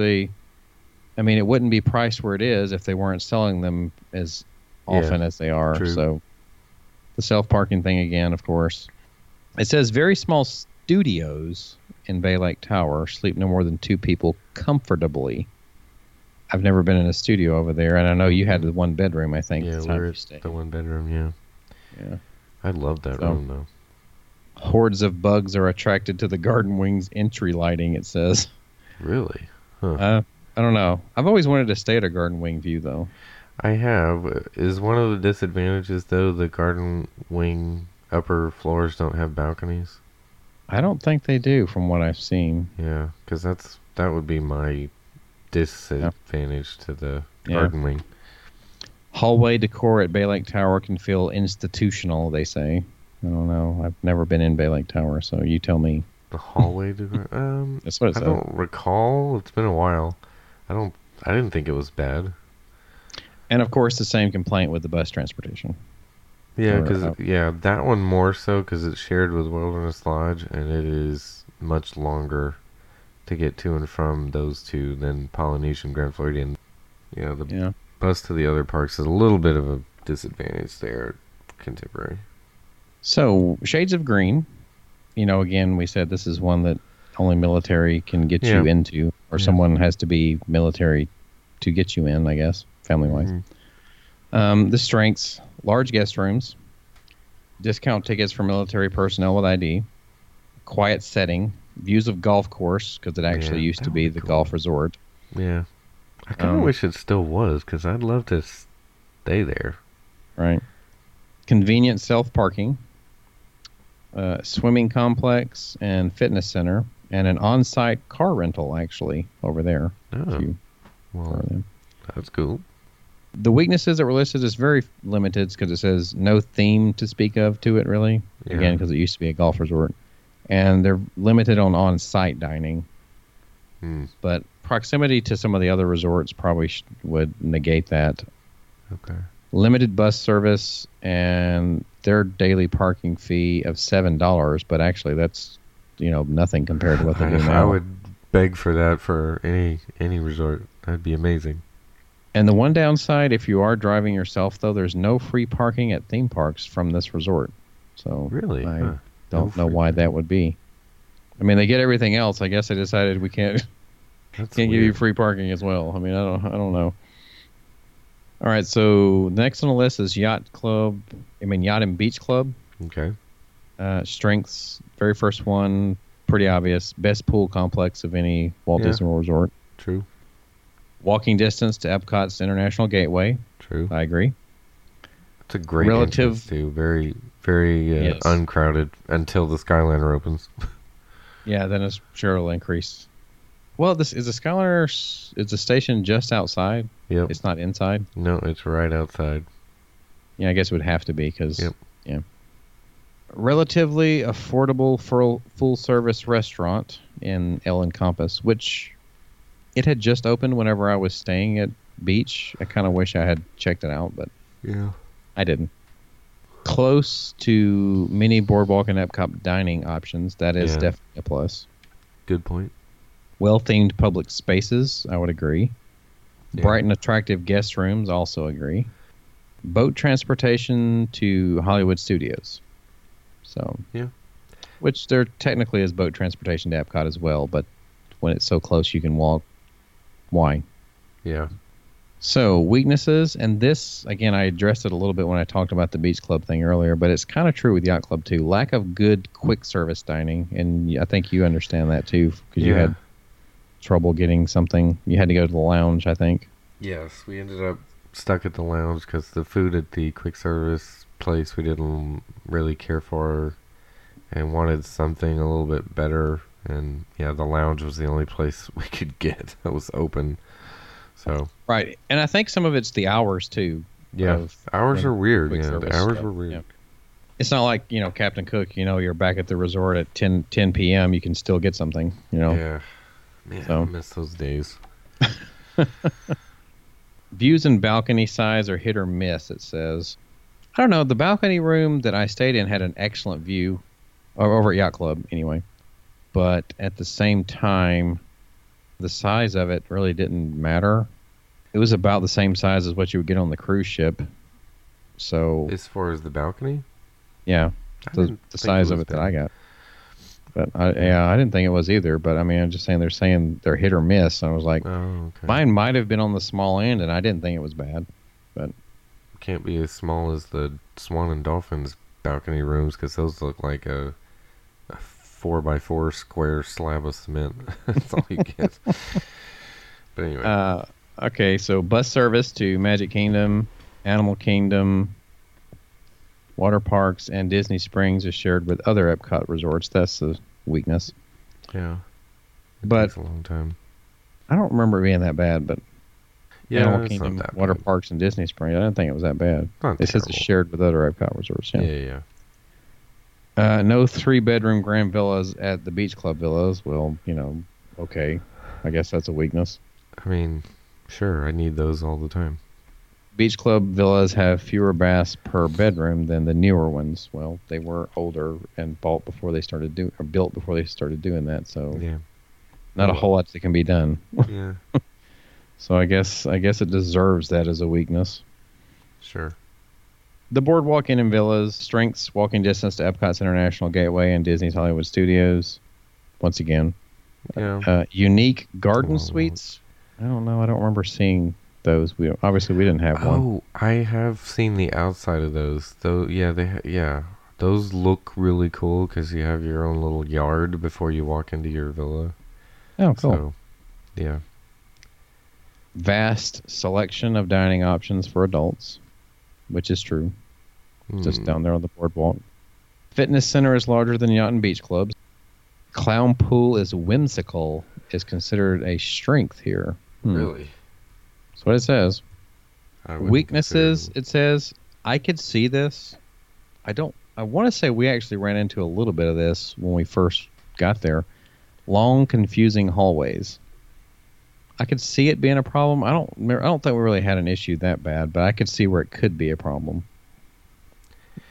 I mean, it wouldn't be priced where it is if they weren't selling them as often as they are. True. So the self-parking thing again, of course. It says very small studios in Bay Lake Tower. Sleep no more than two people comfortably. I've never been in a studio over there, and I know you had the one bedroom, I think. Yeah, the one bedroom, yeah. I love that room, though. Hordes of bugs are attracted to the garden wing's entry lighting, it says. Really? Huh. I don't know. I've always wanted to stay at a garden wing view, though. I have. Is one of the disadvantages, though, the garden wing upper floors don't have balconies? I don't think they do, from what I've seen. Yeah, because that would be my disadvantage to the garden wing. Hallway decor at Bay Lake Tower can feel institutional, they say. I don't know. I've never been in Bay Lake Tower, so you tell me. The hallway to... That's what it said. I don't recall. It's been a while. I didn't think it was bad. And, of course, the same complaint with the bus transportation. Yeah, that one more so because it's shared with Wilderness Lodge, and it is much longer to get to and from those two than Polynesian, Grand Floridian. Yeah, the bus to the other parks is a little bit of a disadvantage there, Contemporary. So, Shades of Green. You know, again, we said this is one that only military can get you into, or someone has to be military to get you in, I guess, family-wise. Mm-hmm. The strengths, large guest rooms, discount tickets for military personnel with ID, quiet setting, views of golf course, because it actually used to be the golf resort. Yeah. I kind of wish it still was, because I'd love to stay there. Right. Convenient self-parking. Swimming complex and fitness center, and an on-site car rental actually over there. Oh, well, that's cool. The weaknesses that were listed is very limited because it says no theme to speak of to it really. Yeah. Again, because it used to be a golf resort, and they're limited on on-site dining. But proximity to some of the other resorts probably would negate that. Okay. Limited bus service and their daily parking fee of $7, but actually that's, you know, nothing compared to what they do now. I would beg for that for any resort. That'd be amazing. And the one downside, if you are driving yourself, though, there's no free parking at theme parks from this resort. So really, I don't know why that would be. I mean, they get everything else. I guess they decided we can't give you free parking as well. I mean, I don't know. All right, so next on the list is Yacht and Beach Club. Okay. Strengths, very first one, pretty obvious. Best pool complex of any Walt Disney World resort. True. Walking distance to Epcot's International Gateway. True. I agree. It's a great entrance, too. Very, very uncrowded until the Skyliner opens. Yeah, then it's sure it'll increase. Well, this is the Skyliner. It's a station just outside. Yep. It's not inside. No, it's right outside. Yeah, I guess it would have to be because. Yep. Yeah. Relatively affordable for full-service restaurant in El Compass, which it had just opened whenever I was staying at Beach. I kind of wish I had checked it out, but I didn't. Close to mini Boardwalk and Epcot dining options. That is definitely a plus. Good point. Well-themed public spaces, I would agree. Yeah. Bright and attractive guest rooms, also agree. Boat transportation to Hollywood Studios. So, which there technically is boat transportation to Epcot as well, but when it's so close you can walk, why? Yeah. So, weaknesses, and this, again, I addressed it a little bit when I talked about the Beach Club thing earlier, but it's kind of true with Yacht Club, too. Lack of good quick service dining, and I think you understand that, too, because you had trouble getting something. You had to go to the lounge, I think. Yes, we ended up stuck at the lounge because the food at the quick service place we didn't really care for and wanted something a little bit better. And the lounge was the only place we could get that was open. So right, and I think some of it's the hours too. Yeah, hours are weird. Yeah, the hours were weird. Yeah. It's not like, you know, Captain Cook. You know, you're back at the resort at 10 p.m. You can still get something. You know. Yeah. Man, so. I miss those days. Views and balcony size are hit or miss, it says. I don't know. The balcony room that I stayed in had an excellent view over at Yacht Club anyway. But at the same time, the size of it really didn't matter. It was about the same size as what you would get on the cruise ship. So as far as the balcony? Yeah. The size of it that I got. But I didn't think it was either. But I mean, I'm just saying they're hit or miss. And I was like, okay. Mine might have been on the small end, and I didn't think it was bad. But it can't be as small as the Swan and Dolphin's balcony rooms because those look like a 4x4 square slab of cement. That's all you get. But anyway. Okay, so bus service to Magic Kingdom, Animal Kingdom, water parks, and Disney Springs is shared with other Epcot resorts. That's the weakness. Yeah. But takes a long time. I don't remember it being that bad, but Animal Kingdom, water parks, and Disney Springs, I didn't think it was that bad. It says it's shared with other Epcot resorts. Yeah. No 3-bedroom grand villas at the Beach Club Villas. Well, you know, okay. I guess that's a weakness. I mean, sure, I need those all the time. Beach Club Villas have fewer baths per bedroom than the newer ones. Well, they were older and bought before they started built before they started doing that. So, yeah, not a whole lot that can be done. Yeah. So I guess it deserves that as a weakness. Sure. The Boardwalk Inn and Villas, strengths, walking distance to Epcot's International Gateway and Disney's Hollywood Studios. Once again. Yeah. Unique garden suites. I don't know. I don't remember seeing those. We didn't have one. Oh, I have seen the outside of those. Though, yeah, those look really cool because you have your own little yard before you walk into your villa. Oh, cool. So, yeah. Vast selection of dining options for adults, which is true. Just down there on the boardwalk. Fitness center is larger than yacht and beach clubs. Clown pool is whimsical, is considered a strength here. Really? That's what it says. Weaknesses, it says. I could see this. I want to say we actually ran into a little bit of this when we first got there. Long, confusing hallways. I could see it being a problem. I don't think we really had an issue that bad, but I could see where it could be a problem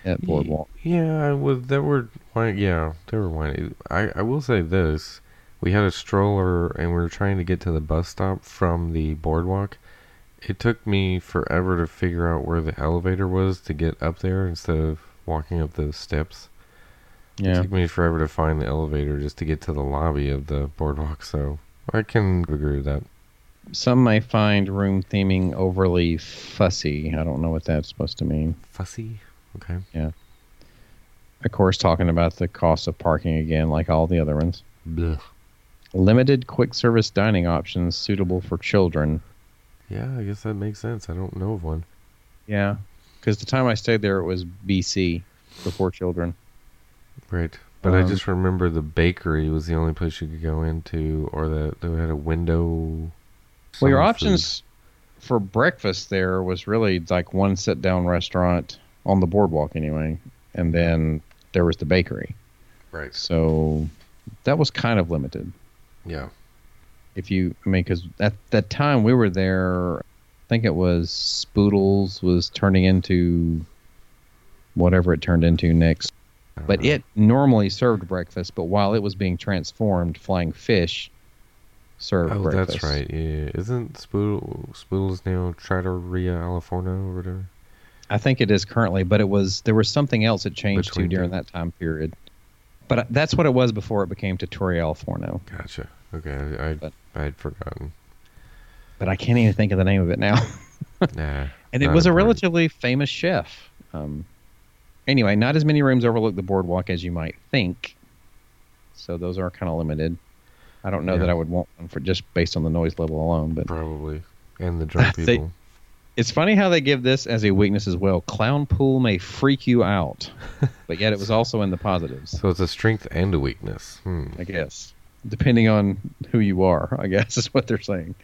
at Boardwalk. Yeah, there were. I will say this: we had a stroller, and we were trying to get to the bus stop from the Boardwalk. It took me forever to figure out where the elevator was to get up there instead of walking up those steps. Yeah. It took me forever to find the elevator just to get to the lobby of the Boardwalk. So I can agree with that. Some may find room theming overly fussy. I don't know what that's supposed to mean. Fussy? Okay. Yeah. Of course, talking about the cost of parking again, like all the other ones. Blech. Limited quick service dining options suitable for children. Yeah, I guess that makes sense. I don't know of one. Yeah, because the time I stayed there, it was BC, before children. Right. But I just remember the bakery was the only place you could go into, or that they had a window. Well, your options for breakfast there was really like one sit-down restaurant on the boardwalk anyway, and then there was the bakery. Right. So that was kind of limited. Yeah. Because at that time we were there, I think it was Spoodles was turning into whatever it turned into next. But it normally served breakfast, but while it was being transformed, Flying Fish served breakfast. Oh, that's right. Yeah. Isn't Spoodle's now Trattoria Aliforno or whatever? I think it is currently, but there was something else it changed to during that time period. But that's what it was before it became Trattoria Aliforno. Gotcha. Okay, I had forgotten. But I can't even think of the name of it now. Nah. And it was a relatively famous chef. Anyway, not as many rooms overlook the boardwalk as you might think. So those are kind of limited. I don't know that I would want one for just based on the noise level alone. But probably. And the drunk people. It's funny how they give this as a weakness as well. Clown pool may freak you out. But yet it was also in the positives. So it's a strength and a weakness. I guess. Depending on who you are, I guess is what they're saying.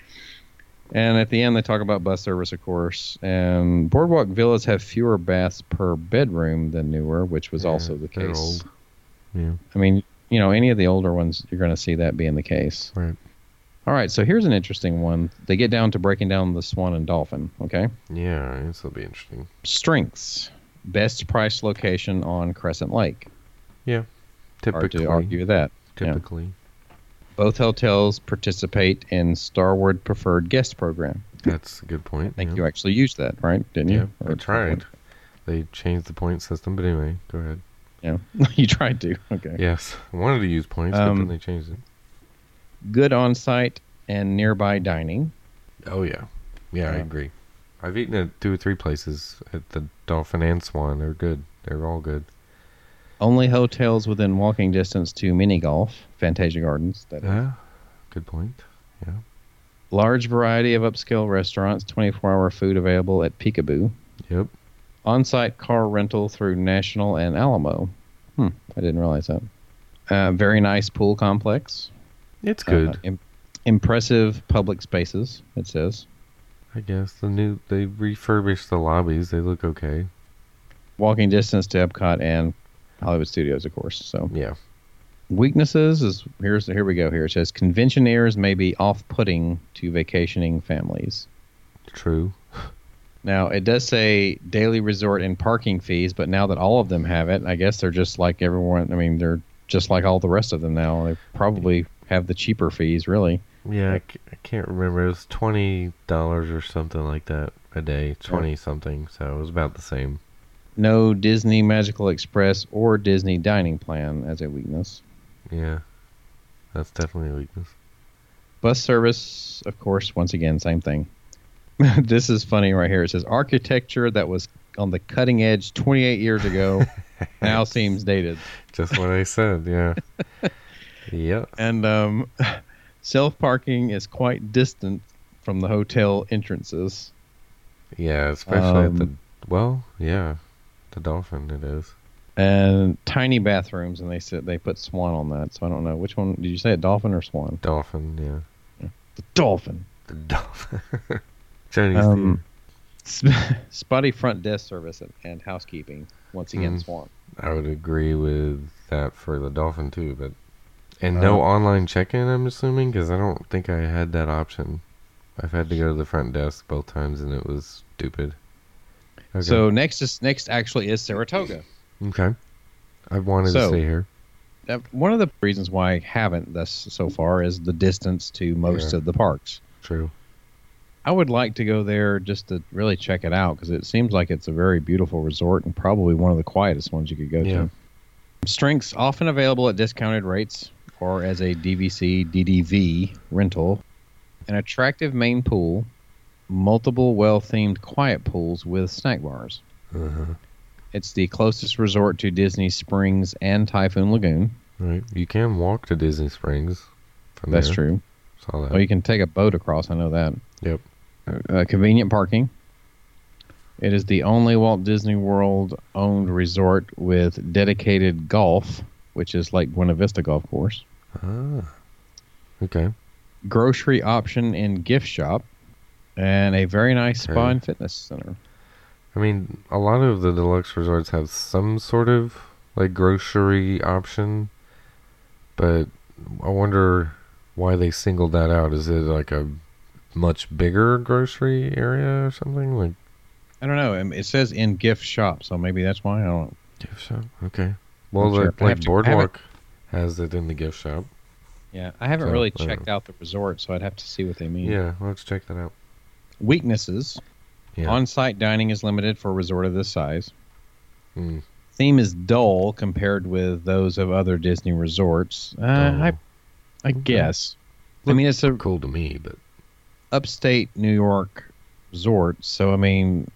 And at the end, they talk about bus service, of course. And Boardwalk Villas have fewer baths per bedroom than newer, which was also the case. Old. Yeah. I mean, you know, any of the older ones, you're going to see that being the case. Right. All right, so here's an interesting one. They get down to breaking down the Swan and Dolphin, okay? Yeah, this will be interesting. Strengths. Best priced location on Crescent Lake. Yeah, typically. Hard to argue that. Typically. Yeah. Both hotels participate in Starward Preferred Guest Program. That's a good point. I think you actually used that, right? Didn't you? Yeah, I tried. They changed the point system, but anyway, go ahead. Yeah, you tried to. Okay. Yes, I wanted to use points, but then they changed it. Good on-site and nearby dining. Oh, yeah. Yeah, I agree. I've eaten at 2 or 3 places at the Dolphin and Swan. They're good. They're all good. Only hotels within walking distance to mini golf, Fantasia Gardens. That is. Good point. Yeah. Large variety of upscale restaurants, 24-hour food available at Peekaboo. Yep. On-site car rental through National and Alamo. I didn't realize that. Very nice pool complex. It's good. Impressive public spaces, it says. I guess they refurbished the lobbies. They look okay. Walking distance to Epcot and Hollywood Studios, of course. So yeah. Weaknesses is here we go. It says convention airs may be off-putting to vacationing families. True. Now, it does say daily resort and parking fees, but now that all of them have it, I guess they're just like everyone. I mean, they're just like all the rest of them now. They probably have the cheaper fees, really. Yeah, I can't remember. It was $20 or something like that a day, 20-something, so it was about the same. No Disney Magical Express or Disney Dining Plan as a weakness. Yeah, that's definitely a weakness. Bus service, of course, once again, same thing. This is funny right here. It says architecture that was on the cutting edge 28 years ago now seems dated. Just what I said, yeah. Yeah. And self-parking is quite distant from the hotel entrances. Yeah, especially at the Dolphin it is. And tiny bathrooms, and they put Swan on that, so I don't know. Which one, did you say it, Dolphin or Swan? Dolphin, yeah. The Dolphin. The Dolphin. Chinese spotty front desk service and housekeeping. Once again, Swan. I would agree with that for the Dolphin too, but no online check-in, I'm assuming, because I don't think I had that option. I've had to go to the front desk both times, and it was stupid. Okay. So next actually is Saratoga. Okay, I've wanted to stay here. One of the reasons why I haven't thus so far is the distance to most of the parks. True. I would like to go there just to really check it out because it seems like it's a very beautiful resort and probably one of the quietest ones you could go to. Strengths often available at discounted rates or as a DVC, DDV rental. An attractive main pool, multiple well-themed quiet pools with snack bars. Uh-huh. It's the closest resort to Disney Springs and Typhoon Lagoon. Right. You can walk to Disney Springs from there. That's true. Saw that. Well, you can take a boat across. I know that. Yep. Convenient parking. It is the only Walt Disney World owned resort with dedicated golf, which is like Buena Vista Golf Course. Ah, okay. Grocery option and gift shop, and a very nice spa and fitness center. I mean, a lot of the deluxe resorts have some sort of like grocery option, but I wonder why they singled that out. Is it like a much bigger grocery area or something? Like, I don't know. It says in gift shop, so maybe that's why. I don't. Gift shop? Okay. Well, Boardwalk has it in the gift shop. Yeah, I haven't really checked out the resort, so I'd have to see what they mean. Yeah, let's check that out. Weaknesses. Yeah. On-site dining is limited for a resort of this size. Theme is dull compared with those of other Disney resorts. I guess. Look, I mean, it's cool to me, but upstate New York resort. So I mean,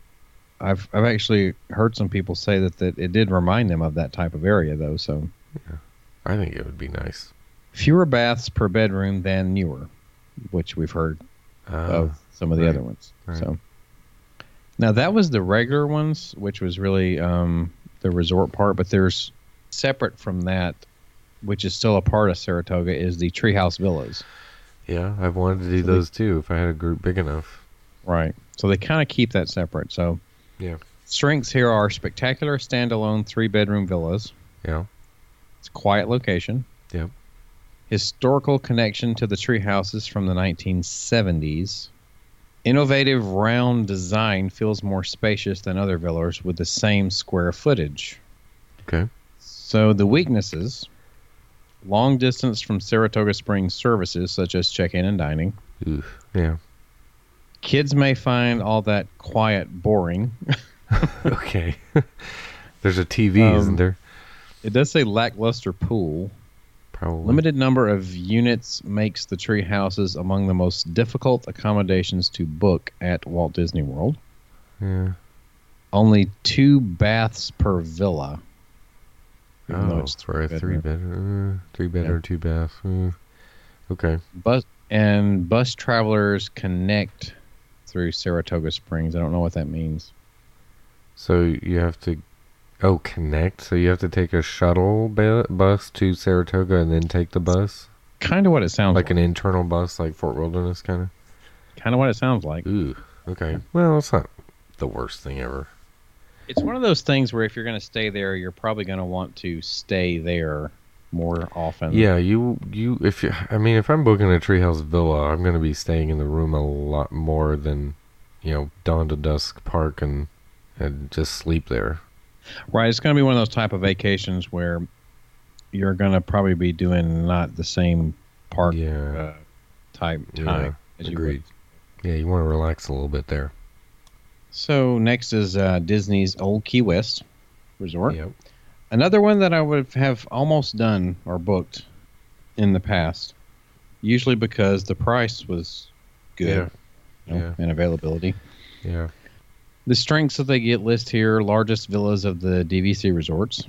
I've actually heard some people say that it did remind them of that type of area, though. So yeah, I think it would be nice. Fewer baths per bedroom than newer, which we've heard of some of the other ones. Right. So now that was the regular ones, which was really the resort part. But there's separate from that, which is still a part of Saratoga, is the Treehouse Villas. Yeah, I've wanted to do those too if I had a group big enough. Right. So they kind of keep that separate. So yeah. Strengths here are spectacular standalone 3-bedroom villas. Yeah. It's a quiet location. Yeah. Historical connection to the tree houses from the 1970s. Innovative round design feels more spacious than other villas with the same square footage. Okay. So the weaknesses: long distance from Saratoga Springs services such as check-in and dining. Oof. Yeah. Kids may find all that quiet boring. Okay. There's a TV, isn't there? It does say lackluster pool. Probably. Limited number of units makes the tree houses among the most difficult accommodations to book at Walt Disney World. Yeah. Only 2 baths per villa. Oh, it's for a 3-bedroom, 2-bath. Okay. Bus travelers connect through Saratoga Springs. I don't know what that means. So you have to connect. So you have to take a shuttle bus to Saratoga and then take the bus. Kind of what it sounds like. Like an internal bus, like Fort Wilderness, kind of. Kind of what it sounds like. Ooh. Okay. Well, it's not the worst thing ever. It's one of those things where if you're going to stay there, you're probably going to want to stay there more often. Yeah, if I'm booking a Treehouse Villa, I'm going to be staying in the room a lot more than, dawn to dusk, park and just sleep there. Right, it's going to be one of those type of vacations where you're going to probably be doing not the same park type time as you would. Yeah, you want to relax a little bit there. So next is Disney's Old Key West Resort. Yep. Another one that I would have almost done or booked in the past, usually because the price was good and availability. Yeah. The strengths that they get list here: largest villas of the DVC resorts,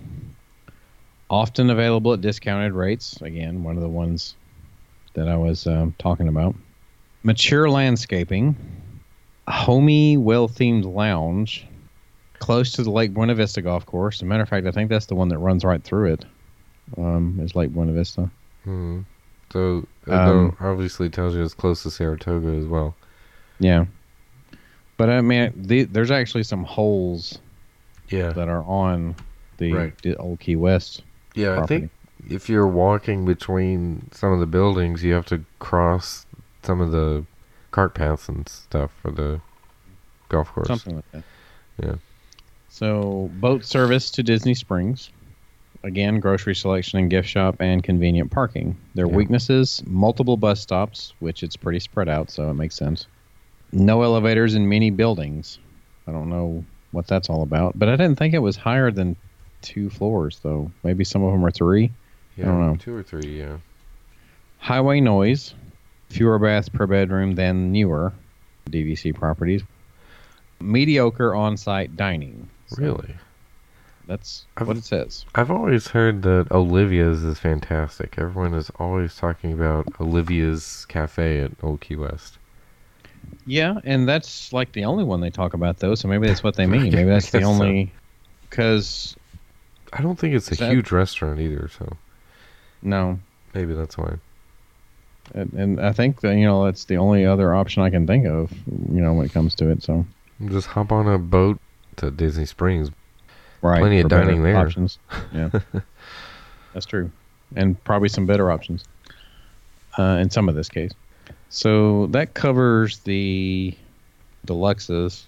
often available at discounted rates. Again, one of the ones that I was talking about. Mature landscaping, homey, well-themed lounge, close to the Lake Buena Vista golf course. As a matter of fact, I think that's the one that runs right through it, is Lake Buena Vista. Mm-hmm. So it obviously tells you it's close to Saratoga as well. Yeah. But, I mean, there's actually some holes that are on the Old Key West property. I think if you're walking between some of the buildings, you have to cross some of the cart paths and stuff for the golf course. Something like that. Yeah. So, boat service to Disney Springs. Again, grocery selection and gift shop and convenient parking. Their weaknesses, multiple bus stops, which it's pretty spread out, so it makes sense. No elevators in many buildings. I don't know what that's all about, but I didn't think it was higher than 2 floors, though. Maybe some of them are 3. Yeah, I don't know. 2 or 3, yeah. Highway noise. Fewer baths per bedroom than newer DVC properties. Mediocre on-site dining. So really? That's what it says. I've always heard that Olivia's is fantastic. Everyone is always talking about Olivia's Cafe at Old Key West. Yeah, and that's like the only one they talk about, though, so maybe that's what they mean. Maybe that's the only... Because... I don't think it's a huge restaurant either, so... No. Maybe that's why. And I think that, that's the only other option I can think of, when it comes to it. So just hop on a boat to Disney Springs. Right. Plenty of dining there. Options. Yeah. That's true. And probably some better options in some of this case. So that covers the deluxes.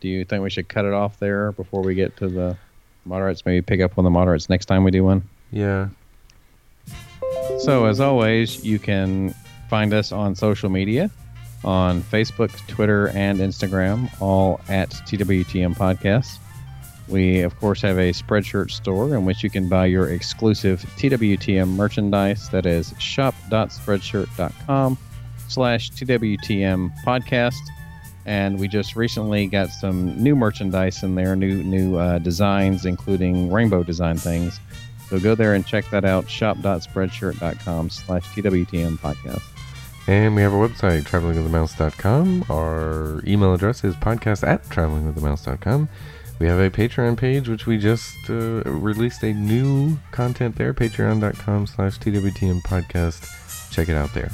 Do you think we should cut it off there before we get to the moderates? Maybe pick up on the moderates next time we do one? Yeah. So, as always, you can find us on social media, on Facebook, Twitter, and Instagram, all at TWTM Podcasts. We, of course, have a Spreadshirt store in which you can buy your exclusive TWTM merchandise. That is shop.spreadshirt.com/TWTM Podcast. And we just recently got some new merchandise in there, new designs, including rainbow design things. So go there and check that out, shop.spreadshirt.com/TWTM Podcast. And we have a website, travelingwiththemouse.com. Our email address is podcast@travelingwiththemouse.com. We have a Patreon page, which we just released a new content there, patreon.com/TWTM Podcast. Check it out there.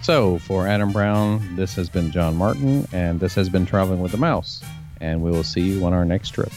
So for Adam Brown, this has been John Martin, and this has been Traveling with the Mouse. And we will see you on our next trip.